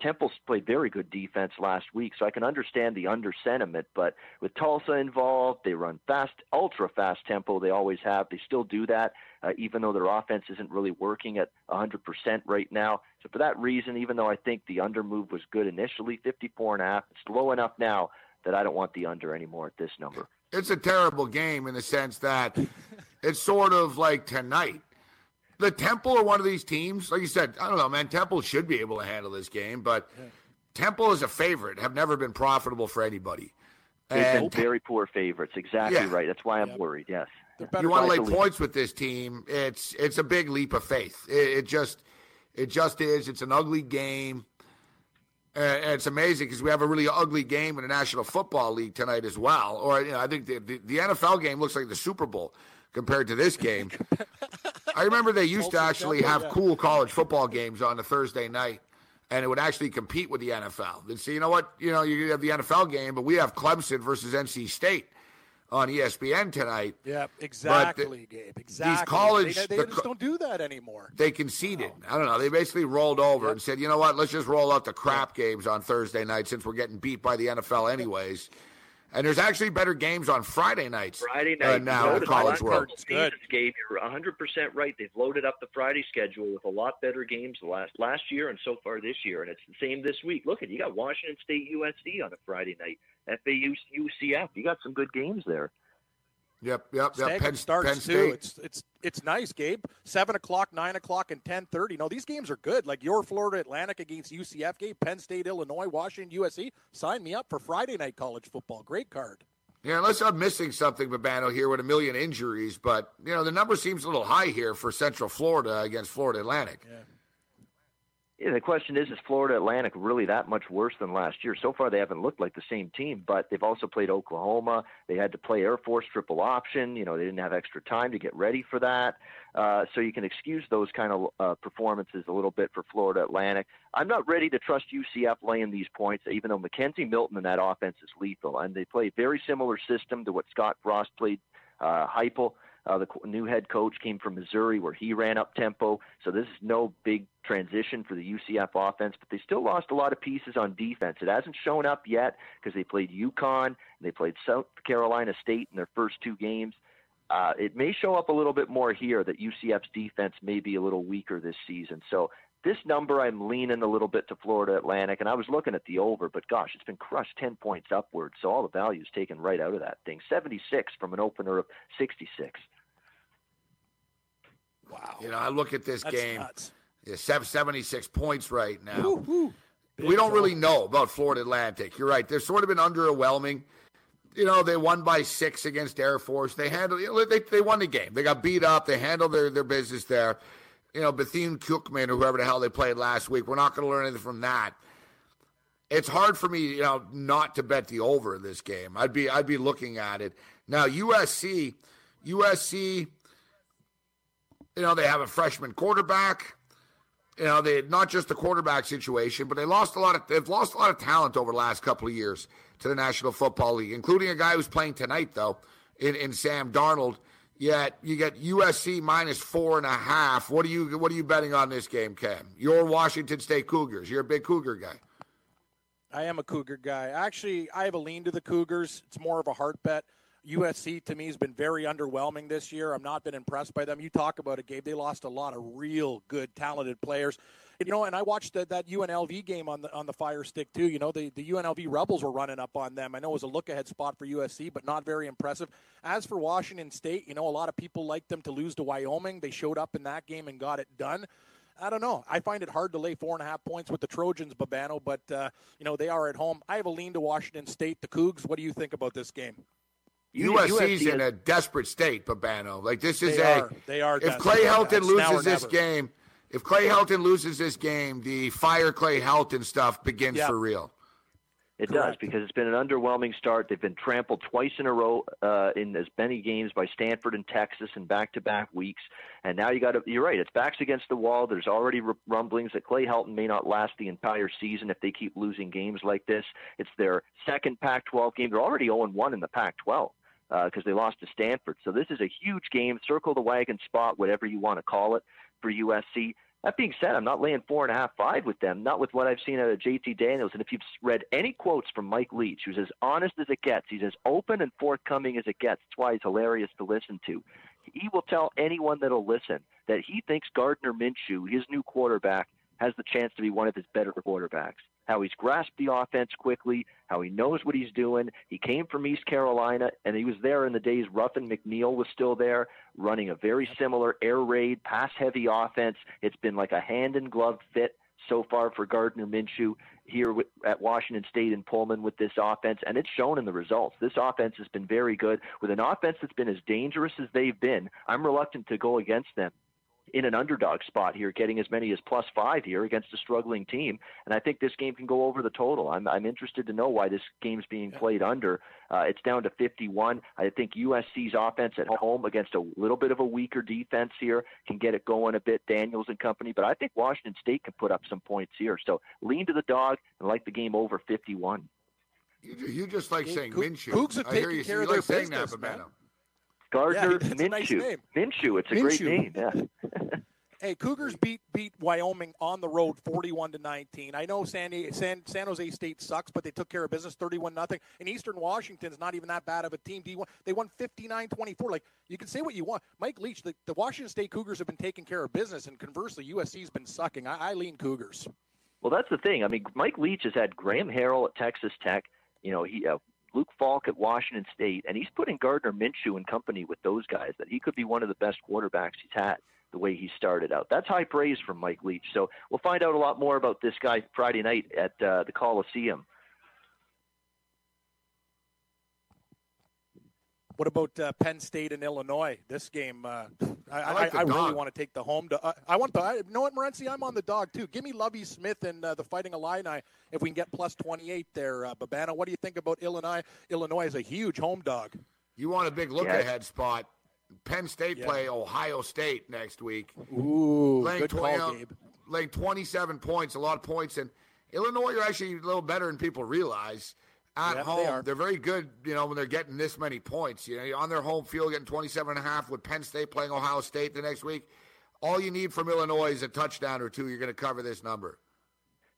Temple's played very good defense last week, so I can understand the under sentiment, but with Tulsa involved, they run fast, ultra-fast tempo. They always have. They still do that, even though their offense isn't really working at 100% right now. So for that reason, even though I think the under move was good initially, 54.5, it's low enough now that I don't want the under anymore at this number. It's a terrible game in the sense that it's sort of like tonight. The Temple are one of these teams, like you said, I don't know, man, Temple should be able to handle this game, but yeah. Temple is a favorite, have never been profitable for anybody. They've been very poor favorites, exactly yeah. Right. That's why I'm worried, yes. You want to lay points with this team, it's a big leap of faith. It just is. It's an ugly game. It's amazing because we have a really ugly game in the National Football League tonight as well. Or you know, I think the NFL game looks like the Super Bowl compared to this game. I remember they used to actually have cool college football games on a Thursday night, and it would actually compete with the NFL. They'd say, you know what, you know, you have the NFL game, but we have Clemson versus NC State on ESPN tonight. Yeah, exactly, Gabe. Exactly. These college they just don't do that anymore. They conceded. Wow. I don't know. They basically rolled over and said, you know what, let's just roll out the crap games on Thursday night since we're getting beat by the NFL anyways. And there's actually better games on Friday nights. Friday night now in the college world. Good. Gabe, you're 100% right. They've loaded up the Friday schedule with a lot better games last year and so far this year, and it's the same this week. Look, you got Washington State USC on a Friday night. FAU UCF. You got some good games there. Yep. Penn State starts too. It's nice, Gabe. 7 o'clock, 9 o'clock, and 10:30. No, these games are good. Like your Florida Atlantic against UCF game, Penn State, Illinois, Washington, USC. Sign me up for Friday night college football. Great card. Yeah, unless I'm missing something, Babano, here with a million injuries, but you know the number seems a little high here for Central Florida against Florida Atlantic. Yeah. The question is Florida Atlantic really that much worse than last year? So far, they haven't looked like the same team, but they've also played Oklahoma. They had to play Air Force triple option. You know, they didn't have extra time to get ready for that. So you can excuse those kind of performances a little bit for Florida Atlantic. I'm not ready to trust UCF laying these points, even though Mackenzie Milton in that offense is lethal. And they play a very similar system to what Scott Frost played Heupel. The new head coach came from Missouri where he ran up tempo. So this is no big transition for the UCF offense, but they still lost a lot of pieces on defense. It hasn't shown up yet because they played UConn and they played South Carolina State in their first two games. It may show up a little bit more here that UCF's defense may be a little weaker this season. So this number, I'm leaning a little bit to Florida Atlantic, and I was looking at the over, but gosh, it's been crushed 10 points upward, so all the value is taken right out of that thing. 76 from an opener of 66. Wow. You know, I look at this game. Yeah, 76 points right now. Woo-hoo. We don't really know about Florida Atlantic. You're right. They've sort of been underwhelming. You know, they won by 6 against Air Force. They won the game. They got beat up. They handled their business there. You know, Bethune-Cookman or whoever the hell they played last week, we're not going to learn anything from that. It's hard for me, you know, not to bet the over in this game. I'd be looking at it. Now, USC, you know, they have a freshman quarterback. You know, they not just the quarterback situation, but they've lost a lot of talent over the last couple of years to the National Football League, including a guy who's playing tonight, though, in Sam Darnold. Yet you get USC minus 4.5. What are you betting on this game, Cam? You're Washington State Cougars. You're a big Cougar guy. I am a Cougar guy. Actually, I have a lean to the Cougars. It's more of a heart bet. USC, to me, has been very underwhelming this year. I've not been impressed by them. You talk about it, Gabe. They lost a lot of real good, talented players. You know, and I watched that UNLV game on the Fire Stick, too. You know, the UNLV Rebels were running up on them. I know it was a look-ahead spot for USC, but not very impressive. As for Washington State, you know, a lot of people liked them to lose to Wyoming. They showed up in that game and got it done. I don't know. I find it hard to lay 4.5 points with the Trojans, Babano, but, you know, they are at home. I have a lean to Washington State, the Cougs. What do you think about this game? USC's in a desperate state, Babano. Like, this is if Clay Helton loses this game, the fire Clay Helton stuff begins for real. It does, because it's been an underwhelming start. They've been trampled twice in a row in as many games by Stanford and Texas in back-to-back weeks. And now you're right, it's backs against the wall. There's already rumblings that Clay Helton may not last the entire season if they keep losing games like this. It's their second Pac-12 game. They're already 0-1 in the Pac-12 because they lost to Stanford. So this is a huge game. Circle the wagon spot, whatever you want to call it, for USC. That being said, I'm not laying 4.5, 5 with them, not with what I've seen out of JT Daniels. And if you've read any quotes from Mike Leach, who's as honest as it gets, he's as open and forthcoming as it gets. That's why he's hilarious to listen to. He will tell anyone that'll listen that he thinks Gardner Minshew, his new quarterback, has the chance to be one of his better quarterbacks. How he's grasped the offense quickly, how he knows what he's doing. He came from East Carolina, and he was there in the days Ruffin McNeil was still there, running a very similar air raid, pass-heavy offense. It's been like a hand-in-glove fit so far for Gardner Minshew here at Washington State and Pullman with this offense, and it's shown in the results. This offense has been very good. With an offense that's been as dangerous as they've been, I'm reluctant to go against them in an underdog spot here, getting as many as +5 here against a struggling team. And I think this game can go over the total. I'm interested to know why this game's being played under. It's down to 51. I think USC's offense at home against a little bit of a weaker defense here can get it going a bit, Daniels and company. But I think Washington State can put up some points here. So lean to the dog and like the game over 51. You just like saying Minshew. I hear you saying that, Babano. Gardner Minshew. Nice Minshew, it's a great name. Yeah. Hey, Cougars beat Wyoming on the road 41-19. I know San Jose State sucks, but they took care of business 31-0. And Eastern Washington's not even that bad of a team. They won 59-24. Like, you can say what you want. Mike Leach, the Washington State Cougars have been taking care of business, and conversely, USC's been sucking. I lean Cougars. Well, that's the thing. I mean, Mike Leach has had Graham Harrell at Texas Tech. You know, he Luke Falk at Washington State, and he's putting Gardner Minshew in company with those guys, that he could be one of the best quarterbacks he's had the way he started out. That's high praise from Mike Leach. So we'll find out a lot more about this guy Friday night at the Coliseum. What about Penn State and Illinois? This game, I really want to take the home. You know what, Morency? I'm on the dog, too. Give me Lovie Smith and the Fighting Illini if we can get plus 28 there. Babano, what do you think about Illinois? Illinois is a huge home dog. You want a big look-ahead spot. Penn State play Ohio State next week. Ooh, good call, Gabe. Laying 27 points, a lot of points. And Illinois are actually a little better than people realize. At home, they're very good, you know, when they're getting this many points. You know, on their home field, getting 27.5 with Penn State playing Ohio State the next week. All you need from Illinois is a touchdown or two. You're going to cover this number.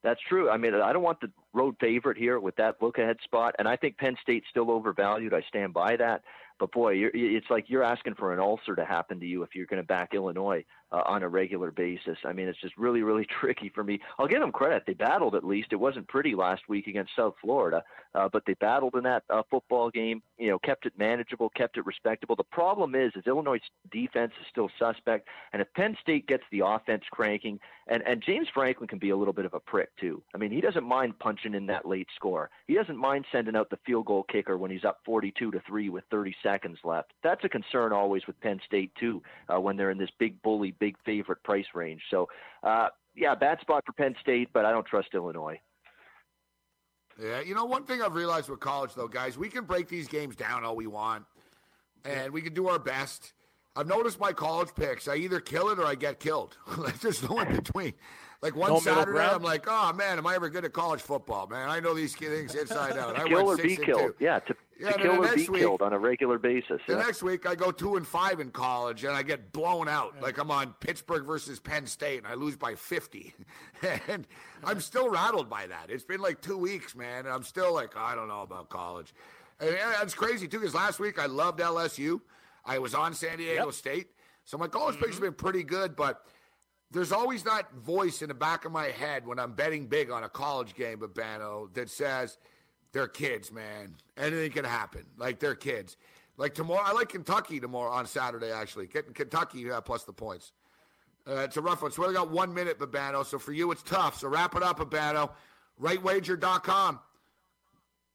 That's true. I mean, I don't want the road favorite here with that look-ahead spot, and I think Penn State's still overvalued. I stand by that. But, boy, it's like you're asking for an ulcer to happen to you if you're going to back Illinois on a regular basis. I mean, it's just really, really tricky for me. I'll give them credit. They battled at least. It wasn't pretty last week against South Florida, but they battled in that football game, you know, kept it manageable, kept it respectable. The problem is Illinois' defense is still suspect, and if Penn State gets the offense cranking, and James Franklin can be a little bit of a prick too. I mean, he doesn't mind punching in that late score. He doesn't mind sending out the field goal kicker when he's up 42-3 with 30 seconds left. That's a concern always with Penn State too, when they're in this big bully, big favorite price range. So, bad spot for Penn State, but I don't trust Illinois. Yeah, you know, one thing I've realized with college, though, guys, we can break these games down all we want, and we can do our best. I've noticed my college picks, I either kill it or I get killed. There's no in between. Like one Saturday, I'm like, oh, man, am I ever good at college football, man? I know these things inside out. I kill or be killed. Yeah, to kill or be killed on a regular basis. The next week, I go 2-5 in college, and I get blown out. Yeah. Like I'm on Pittsburgh versus Penn State, and I lose by 50. And I'm still rattled by that. It's been like 2 weeks, man, and I'm still like, oh, I don't know about college. And that's crazy, too, because last week I loved LSU. I was on San Diego State. So my college picks have been pretty good, but there's always that voice in the back of my head when I'm betting big on a college game, Babano, that says, they're kids, man. Anything can happen. Like, they're kids. Like, tomorrow, I like Kentucky tomorrow on Saturday, actually. Getting Kentucky plus the points. It's a rough one. So we only got 1 minute, Babano. So for you, it's tough. So wrap it up, Babano. RightWager.com.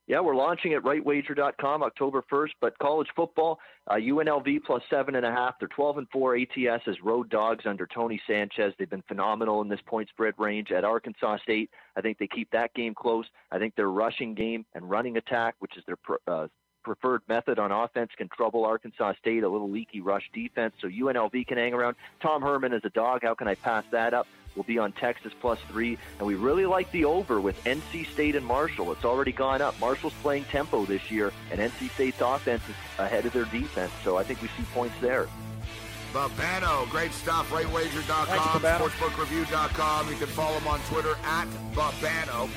Yeah, we're launching at rightwager.com October 1st, but college football, UNLV plus 7.5. They're 12-4 ATS as road dogs under Tony Sanchez. They've been phenomenal in this point spread range. At Arkansas State, I think they keep that game close. I think their rushing game and running attack, which is their preferred method on offense, can trouble Arkansas State, a little leaky rush defense, so UNLV can hang around. Tom Herman is a dog. How can I pass that up? We'll be on Texas plus 3, and we really like the over with NC State and Marshall. It's already gone up. Marshall's playing tempo this year, and NC State's offense is ahead of their defense, so I think we see points there. Babano, great stuff. RightWager.com, SportsbookReview.com. You can follow him on Twitter at Babano.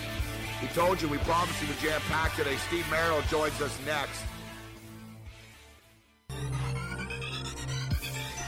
We told you, we promised you a jam-pack today. Steve Merrill joins us next.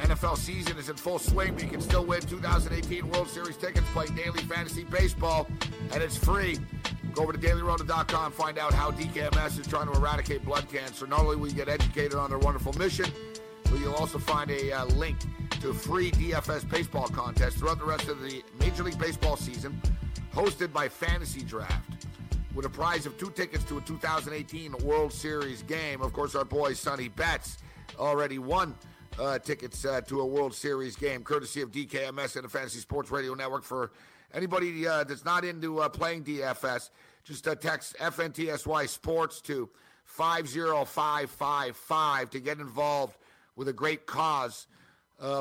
NFL season is in full swing, but you can still win 2018 World Series tickets playing daily fantasy baseball, and it's free. Go over to DailyRoto.com, find out how DKMS is trying to eradicate blood cancer. Not only will you get educated on their wonderful mission, but you'll also find a link to free DFS baseball contests throughout the rest of the Major League Baseball season, hosted by Fantasy Draft, with a prize of 2 tickets to a 2018 World Series game. Of course, our boy Sonny Betts already won tickets to a World Series game, courtesy of DKMS and the Fantasy Sports Radio Network. For anybody that's not into playing DFS, just text FNTSY Sports to 50555 to get involved with a great cause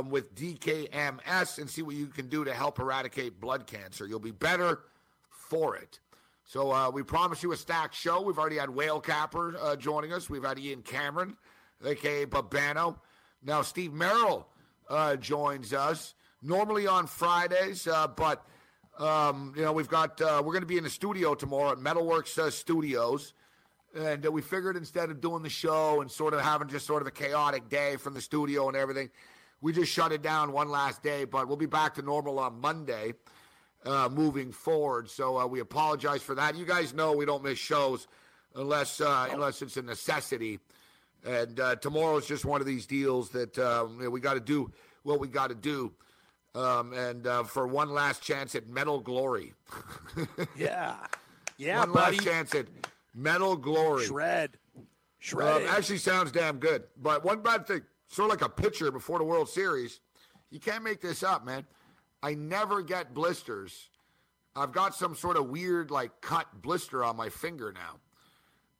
with DKMS and see what you can do to help eradicate blood cancer. You'll be better for it. So we promise you a stacked show. We've already had Whale Capper joining us. We've had Ian Cameron, a.k.a. Babano. Now Steve Merrill joins us normally on Fridays, but we've got we're going to be in the studio tomorrow at Metalworks Studios, and we figured instead of doing the show and sort of having just sort of a chaotic day from the studio and everything, we just shut it down one last day. But we'll be back to normal on Monday moving forward. So we apologize for that. You guys know we don't miss shows unless it's a necessity. And tomorrow is just one of these deals that we got to do what we got to do. And for one last chance at Metal Glory. Yeah, one buddy. Last chance at Metal Glory. Shred. Actually sounds damn good. But one bad thing, sort of like a pitcher before the World Series, you can't make this up, man. I never get blisters. I've got some sort of weird, like, cut blister on my finger now.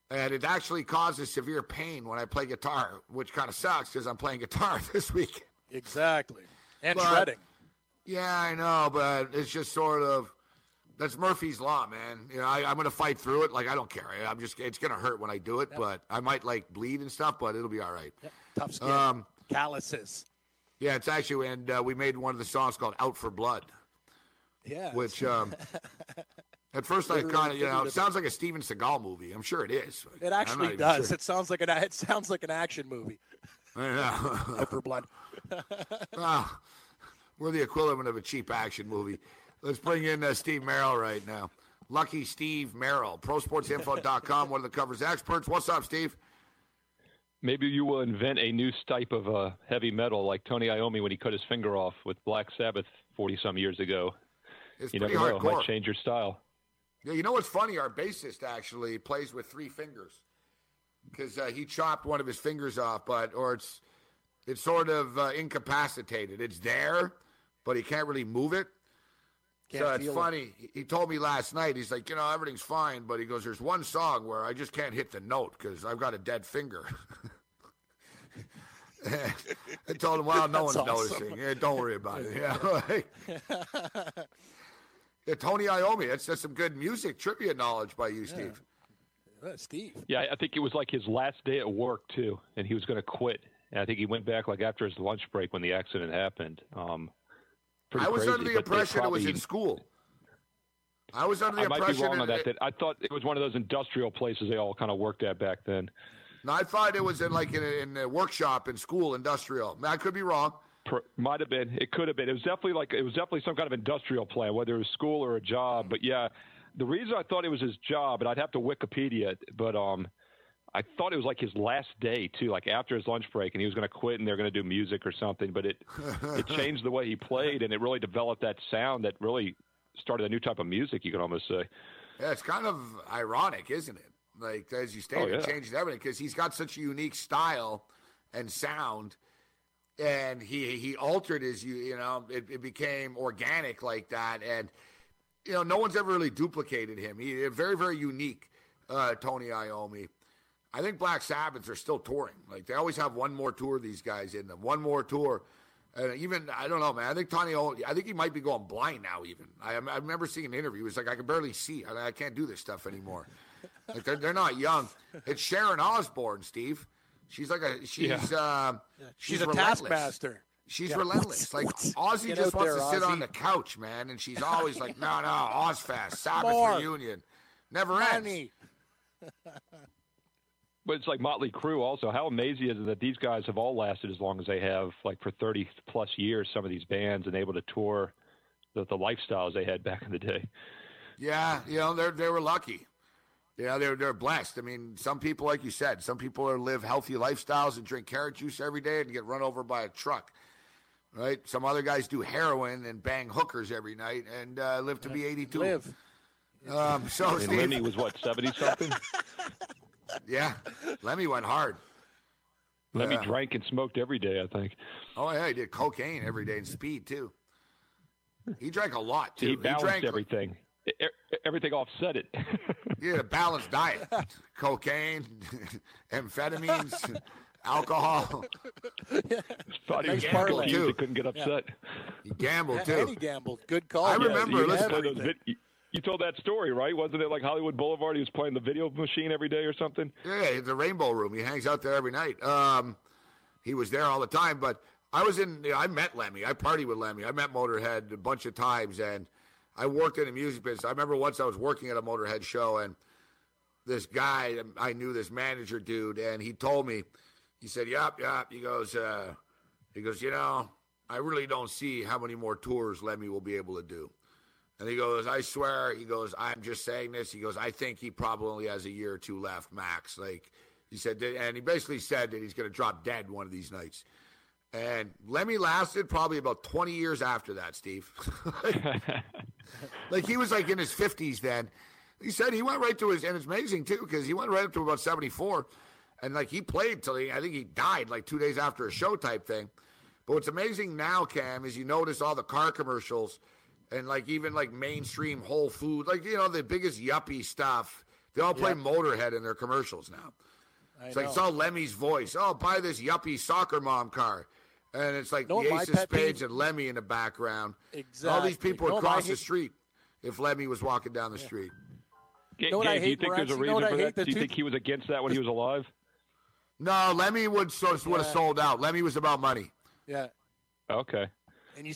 And it actually causes severe pain when I play guitar, which kind of sucks because I'm playing guitar this week. Exactly. And shredding. Yeah, I know, but it's just sort of, that's Murphy's Law, man. You know, I'm going to fight through it. Like, I don't care. I'm just, it's going to hurt when I do it, but I might, like, bleed and stuff, but it'll be all right. Yep. Tough skin. Calluses. Yeah, it's actually, and we made one of the songs called Out for Blood. Yeah. Which, at first, I kind of, it sounds like a Steven Seagal movie. I'm sure it is. It actually does. Sure. It sounds like an action movie. I know. Upper blood. We're the equivalent of a cheap action movie. Let's bring in Steve Merrill right now. Lucky Steve Merrill, ProSportsInfo.com, one of the cover's experts. What's up, Steve? Maybe you will invent a new type of heavy metal like Tony Iommi when he cut his finger off with Black Sabbath 40-some years ago. It's pretty hardcore. It might change your style. Yeah, you know what's funny? Our bassist actually plays with three fingers because he chopped one of his fingers off, or it's sort of incapacitated. It's there, but he can't really move it. So it's funny. He told me last night, he's like, everything's fine, but he goes, there's one song where I just can't hit the note because I've got a dead finger. I told him, well, no one's noticing. Yeah, don't worry about it. Yeah. Yeah, Tony Iommi. That's just some good music trivia knowledge by you, Steve. Yeah, Steve. Yeah, I think it was like his last day at work, too, and he was going to quit. And I think he went back like after his lunch break when the accident happened. I was crazy, under the impression probably, it was in school. I was under the impression. I might be wrong on that. I thought it was one of those industrial places they all kind of worked at back then. No, I thought it was in a workshop in school, industrial. I could be wrong. Might have been. It could have been. It was definitely some kind of industrial plan, whether it was school or a job. But yeah, the reason I thought it was his job, and I'd have to Wikipedia it, but I thought it was like his last day too, like after his lunch break, and he was going to quit, and they're going to do music or something. But it changed the way he played, and it really developed that sound that really started a new type of music. You could almost say. Yeah, it's kind of ironic, isn't it? Like as you stated, it changed everything because he's got such a unique style and sound. And he altered his, it became organic like that. And, no one's ever really duplicated him. He very, very unique, Tony Iommi. I think Black Sabbath are still touring. Like, they always have one more tour, these guys in them. One more tour. And even, I don't know, man. I think he might be going blind now even. I remember seeing an interview. He was like, I can barely see. I can't do this stuff anymore. Like, they're not young. It's Sharon Osbourne, Steve. She's like she's a taskmaster. She's relentless. Like Ozzy just wants to sit on the couch, man, and she's always like, no, Ozfest, Sabbath reunion, never ends. But it's like Motley Crue also. How amazing is it that these guys have all lasted as long as they have, like for 30 plus years, some of these bands and able to tour the lifestyles they had back in the day. Yeah, they were lucky. Yeah, they're blessed. I mean, some people, like you said, live healthy lifestyles and drink carrot juice every day and get run over by a truck, right? Some other guys do heroin and bang hookers every night and live to be 82. So Steve, Lemmy was what, 70 something? Yeah, Lemmy went hard. Lemmy drank and smoked every day, I think. Oh, yeah, he did cocaine every day and speed, too. He drank a lot, too. He balanced everything. Everything offset it. He had a balanced diet. Cocaine, amphetamines, alcohol. Yeah. He gambled, too. He couldn't get upset. Yeah. He gambled, too. And he gambled. Good call. I remember listening to You told that story, right? Wasn't it like Hollywood Boulevard? He was playing the video machine every day or something? Yeah, the Rainbow Room. He hangs out there every night. He was there all the time. But I met Lemmy. I partied with Lemmy. I met Motorhead a bunch of times, and I worked in the music business. I remember once I was working at a Motorhead show, and this guy, I knew this manager dude, and he told me, he said, yup. He goes, I really don't see how many more tours Lemmy will be able to do. And he goes, I swear, he goes, I'm just saying this. He goes, I think he probably only has a year or two left, max. Like he said, and he basically said that he's going to drop dead one of these nights. And Lemmy lasted probably about 20 years after that, Steve. like he was like in his 50s then. He said he went right to his, and it's amazing too, because he went right up to about 74. And like he played till I think he died like 2 days after a show type thing. But what's amazing now, Cam, is you notice all the car commercials. And, like, even, like, mainstream Whole Food, like, the biggest yuppie stuff. They all play Motorhead in their commercials now. I know. Like, it's all Lemmy's voice. Oh, buy this yuppie soccer mom car. And it's, like, the Ace of Spades and Lemmy in the background. Exactly. All these people would cross the street if Lemmy was walking down the street. Do you think there's a reason for that? Do you think he was against that when he was alive? No, Lemmy would have sold out. Lemmy was about money. Yeah. Okay. And you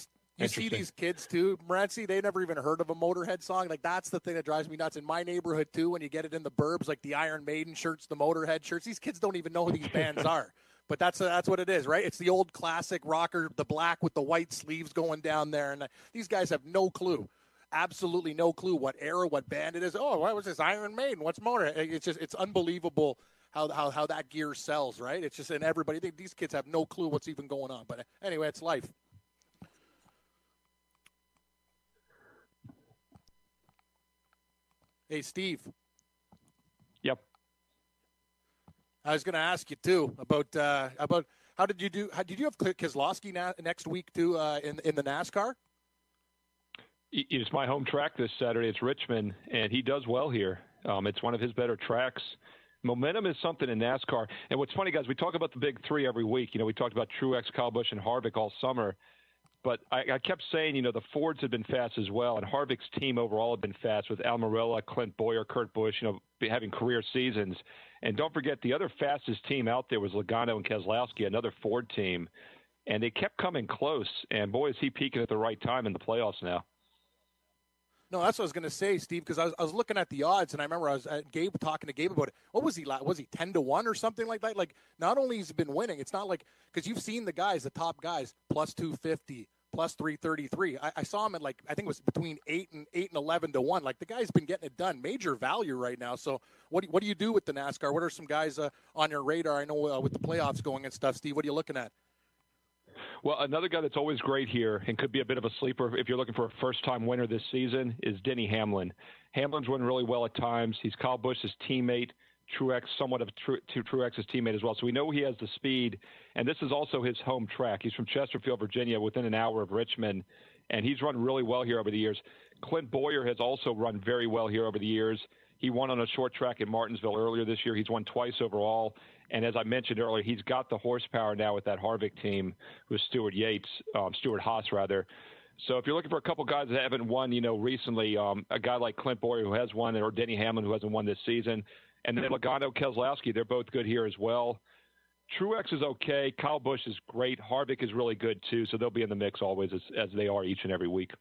see these kids, too. Morency, they never even heard of a Motorhead song. Like, that's the thing that drives me nuts. In my neighborhood, too, when you get it in the burbs, like the Iron Maiden shirts, the Motorhead shirts, these kids don't even know who these bands are. But that's what it is, right? It's the old classic rocker, the black with the white sleeves going down there. And these guys have no clue, absolutely no clue what era, what band it is. Oh, why was this Iron Maiden? What's Motorhead? It's just, it's unbelievable how that gear sells, right? It's just, and everybody, these kids have no clue what's even going on. But anyway, it's life. Hey, Steve. Yep. I was going to ask you too about how did you do? How did you have Keselowski next week too in the NASCAR? It's my home track this Saturday. It's Richmond, and he does well here. It's one of his better tracks. Momentum is something in NASCAR, and what's funny, guys, we talk about the big three every week. We talked about Truex, Kyle Busch, and Harvick all summer. But I kept saying, the Fords had been fast as well, and Harvick's team overall had been fast with Almirola, Clint Boyer, Kurt Busch, having career seasons. And don't forget, the other fastest team out there was Logano and Keselowski, another Ford team. And they kept coming close, and boy, is he peaking at the right time in the playoffs now. No, that's what I was going to say, Steve, because I was looking at the odds, and I remember I was talking to Gabe about it. What was he like? Was he 10-1 or something like that? Like, not only he's been winning, it's not like – because you've seen the guys, the top guys, plus 250, plus 333. I saw him at like – I think it was between 8 and 11 to 1. Like, the guy's been getting it done. Major value right now. So what do you do with the NASCAR? What are some guys on your radar? I know with the playoffs going and stuff, Steve, what are you looking at? Well, another guy that's always great here and could be a bit of a sleeper if you're looking for a first-time winner this season is Denny Hamlin. Hamlin's winning really well at times. He's Kyle Busch's teammate, Truex, somewhat of Truex's teammate as well. So we know he has the speed, and this is also his home track. He's from Chesterfield, Virginia, within an hour of Richmond, and he's run really well here over the years. Clint Boyer has also run very well here over the years. He won on a short track in Martinsville earlier this year. He's won twice overall. And as I mentioned earlier, he's got the horsepower now with that Harvick team with Stuart Haas, rather. So if you're looking for a couple guys that haven't won, recently, a guy like Clint Boyer who has won, or Denny Hamlin who hasn't won this season, and then Logano, Keselowski, they're both good here as well. Truex is okay. Kyle Busch is great. Harvick is really good too. So they'll be in the mix always as they are each and every week.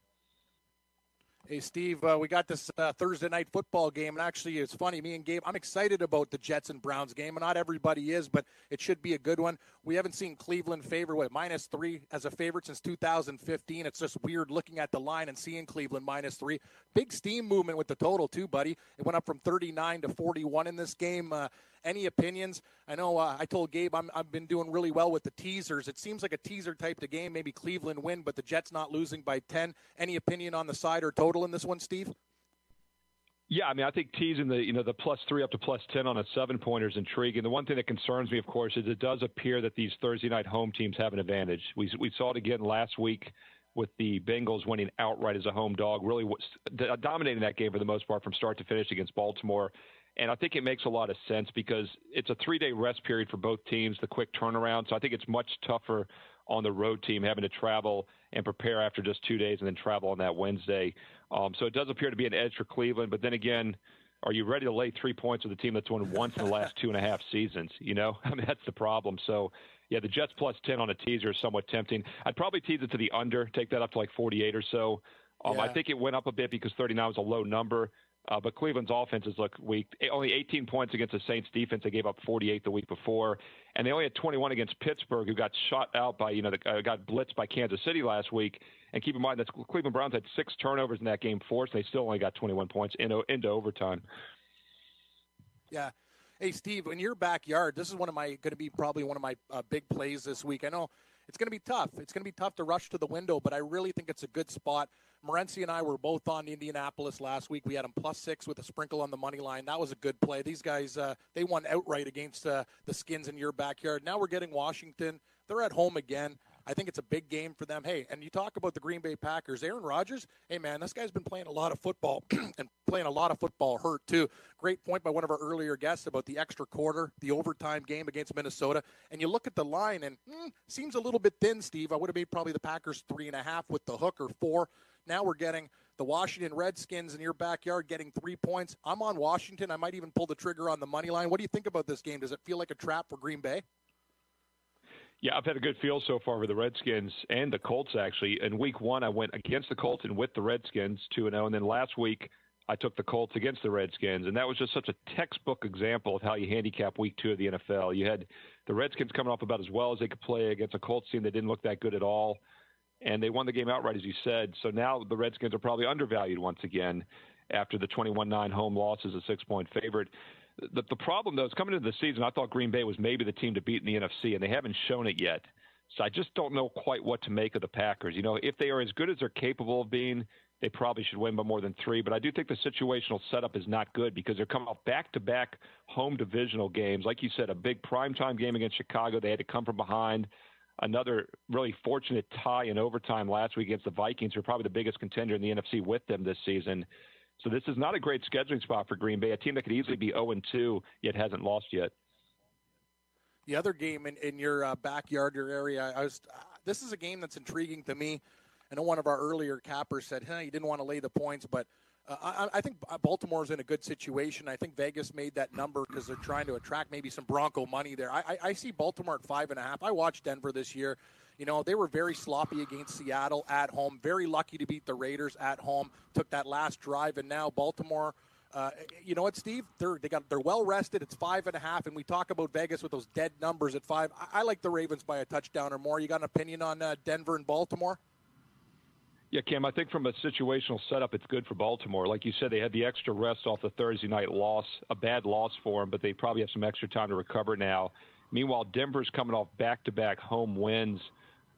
Hey, Steve, we got this Thursday night football game, and actually it's funny, me and Gabe, I'm excited about the Jets and Browns game, and not everybody is, but it should be a good one. We haven't seen Cleveland -3 as a favorite since 2015. It's just weird looking at the line and seeing Cleveland -3. Big steam movement with the total too, buddy. It went up from 39 to 41 in this game. Any opinions? I know I told Gabe I've been doing really well with the teasers. It seems like a teaser type of game, maybe Cleveland win, but the Jets not losing by 10. Any opinion on the side or total in this one, Steve? Yeah, I mean, I think teasing the, you know, the +3 up to +10 on a 7-pointer is intriguing. The one thing that concerns me, of course, is it does appear that these Thursday night home teams have an advantage. We saw it again last week with the Bengals winning outright as a home dog, really dominating that game for the most part from start to finish against Baltimore. And I think it makes a lot of sense because it's a 3-day rest period for both teams, the quick turnaround. So I think it's much tougher on the road team having to travel and prepare after just 2 days and then travel on that Wednesday. So it does appear to be an edge for Cleveland. But then again, are you ready to lay 3 points with a team that's won once in the last 2.5 seasons? You know, I mean, that's the problem. So, yeah, the Jets +10 on a teaser is somewhat tempting. I'd probably tease it to the under, take that up to like 48 or so. I think it went up a bit because 39 was a low number. But Cleveland's offenses look weak. Only 18 points against the Saints defense. They gave up 48 the week before. And they only had 21 against Pittsburgh, who got shot out by, got blitzed by Kansas City last week. And keep in mind that Cleveland Browns had 6 turnovers in that game forced. They still only got 21 points into overtime. Yeah. Hey, Steve, in your backyard, this is going to be probably one of my big plays this week. I know it's going to be tough. It's going to be tough to rush to the window, but I really think it's a good spot. Morency and I were both on Indianapolis last week. We had them +6 with a sprinkle on the money line. That was a good play. These guys, they won outright against the Skins in your backyard. Now we're getting Washington. They're at home again. I think it's a big game for them. Hey, and you talk about the Green Bay Packers. Aaron Rodgers, hey, man, this guy's been playing a lot of football and playing a lot of football hurt, too. Great point by one of our earlier guests about the extra quarter, the overtime game against Minnesota. And you look at the line, and seems a little bit thin, Steve. I would have made probably the Packers 3.5 with the hook or 4. Now we're getting the Washington Redskins in your backyard getting 3 points. I'm on Washington. I might even pull the trigger on the money line. What do you think about this game? Does it feel like a trap for Green Bay? Yeah, I've had a good feel so far with the Redskins and the Colts, actually. In week one, I went against the Colts and with the Redskins 2-0. And then last week, I took the Colts against the Redskins. And that was just such a textbook example of how you handicap week 2 of the NFL. You had the Redskins coming off about as well as they could play against a Colts team that didn't look that good at all. And they won the game outright, as you said. So now the Redskins are probably undervalued once again after the 21-9 home loss as a 6-point favorite. The problem, though, is coming into the season, I thought Green Bay was maybe the team to beat in the NFC, and they haven't shown it yet. So I just don't know quite what to make of the Packers. You know, if they are as good as they're capable of being, they probably should win by more than 3. But I do think the situational setup is not good because they're coming off back-to-back home divisional games. Like you said, a big primetime game against Chicago. They had to come from behind. Another really fortunate tie in overtime last week against the Vikings, who are probably the biggest contender in the NFC with them this season. So this is not a great scheduling spot for Green Bay, a team that could easily be 0-2, yet hasn't lost yet. The other game in your backyard, your area, this is a game that's intriguing to me. I know one of our earlier cappers said, you didn't want to lay the points, but I think Baltimore's in a good situation. I think Vegas made that number because they're trying to attract maybe some Bronco money there. I see Baltimore at 5.5. I watched Denver this year. You know, they were very sloppy against Seattle at home, very lucky to beat the Raiders at home, took that last drive, and now Baltimore, you know what, Steve? They're well-rested. It's 5.5, and we talk about Vegas with those dead numbers at 5. I like the Ravens by a touchdown or more. You got an opinion on Denver and Baltimore? Yeah, Cam, I think from a situational setup, it's good for Baltimore. Like you said, they had the extra rest off the Thursday night loss, a bad loss for them, but they probably have some extra time to recover now. Meanwhile, Denver's coming off back-to-back home wins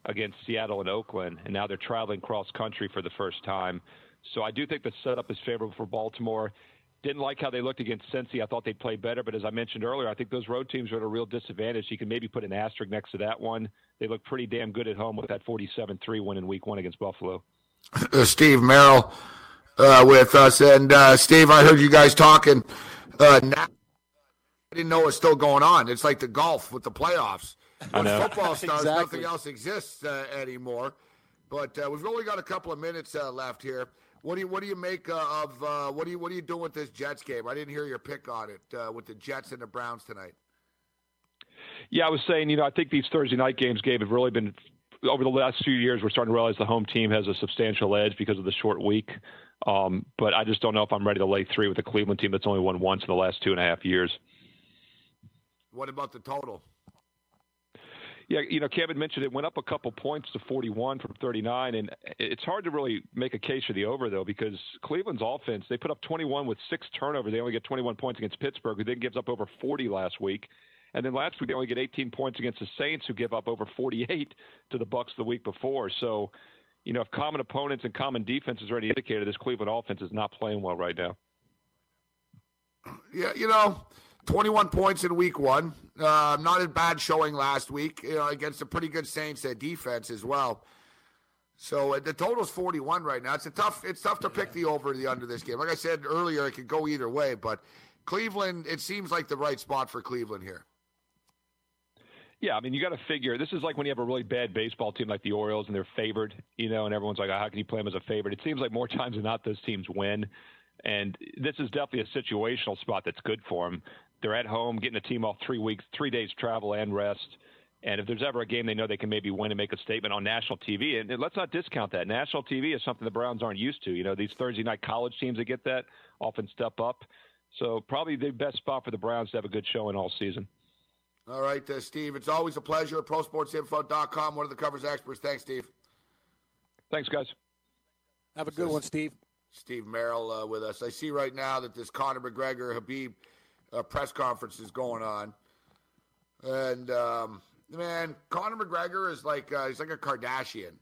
against Seattle and Oakland, and now they're traveling cross-country for the first time. So I do think the setup is favorable for Baltimore. Didn't like how they looked against Cincy. I thought they'd play better, but as I mentioned earlier, I think those road teams are at a real disadvantage. You can maybe put an asterisk next to that one. They look pretty damn good at home with that 47-3 win in week 1 against Buffalo. Steve Merrill with us. And, Steve, I heard you guys talking. Now I didn't know it was still going on. It's like the golf with the playoffs. Once football starts, exactly. Nothing else exists anymore. But we've only got a couple of minutes left here. What do you make of what do you do with this Jets game? I didn't hear your pick on it with the Jets and the Browns tonight. Yeah, I was saying, I think these Thursday night games, Gabe, have really been over the last few years. We're starting to realize the home team has a substantial edge because of the short week. But I just don't know if I'm ready to lay 3 with a Cleveland team that's only won once in the last 2.5 years. What about the total? Yeah, Kevin mentioned it went up a couple points to 41 from 39, and it's hard to really make a case for the over, though, because Cleveland's offense, they put up 21 with 6 turnovers. They only get 21 points against Pittsburgh, who then gives up over 40 last week. And then last week, they only get 18 points against the Saints, who give up over 48 to the Bucs the week before. So, if common opponents and common defenses are any indicator, this Cleveland offense is not playing well right now. yeah, you know, 21 points in week one. Not a bad showing last week, you know, against a pretty good Saints defense as well. So the total's 41 right now. It's tough to pick the over or the under this game. Like I said earlier, it could go either way, but Cleveland, it seems like the right spot for Cleveland here. Yeah, I mean, you got to figure, this is like when you have a really bad baseball team like the Orioles and they're favored, you know, and everyone's like, oh, how can you play them as a favorite? It seems like more times than not those teams win, and this is definitely a situational spot that's good for them. They're at home, getting a team off 3 days travel and rest, and if there's ever a game they know they can maybe win and make a statement on national TV, and let's not discount that. National TV is something the Browns aren't used to. You know, these Thursday night college teams that get that often step up, so probably the best spot for the Browns to have a good showing all season. All right, Steve, it's always a pleasure. ProSportsInfo.com, one of the coverage experts. Thanks, Steve. Thanks, guys. Have a good one, Steve. Steve Merrill with us. I see right now that this Conor McGregor-Habib press conference is going on. And, man, Conor McGregor is like he's like a Kardashian.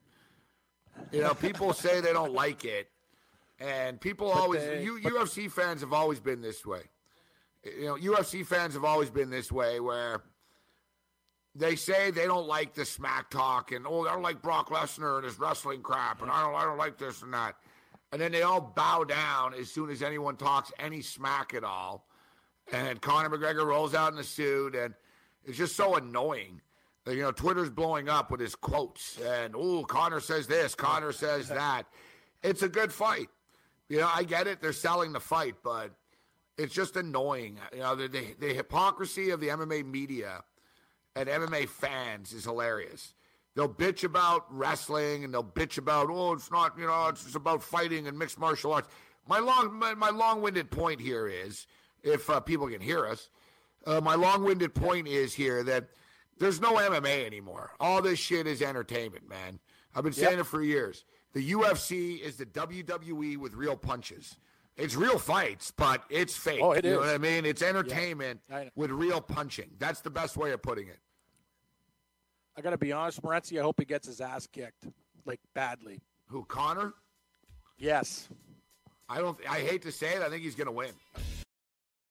You know, people say they don't like it. And people UFC fans have always been this way. You know, UFC fans have always been this way, where they say they don't like the smack talk and, oh, I don't like Brock Lesnar and his wrestling crap, and I don't like this and that. And then they all bow down as soon as anyone talks any smack at all. And Conor McGregor rolls out in a suit, and it's just so annoying. You know, Twitter's blowing up with his quotes, and, oh, Conor says this, Conor says that. It's a good fight. You know, I get it. They're selling the fight, but it's just annoying. You know, the hypocrisy of the MMA media and MMA fans is hilarious. They'll bitch about wrestling, and they'll bitch about, oh, it's not, you know, it's just about fighting and mixed martial arts. My long-winded point here is, if people can hear us, my long-winded point is here that there's no MMA anymore. All this shit is entertainment, man. I've been saying it for years. The UFC is the WWE with real punches. It's real fights, but it's fake. Oh, it is. You know what I mean? It's entertainment with real punching. That's the best way of putting it. I got to be honest, Morency, I hope he gets his ass kicked, like, badly. Who, Conor? Yes. I hate to say it. I think he's going to win.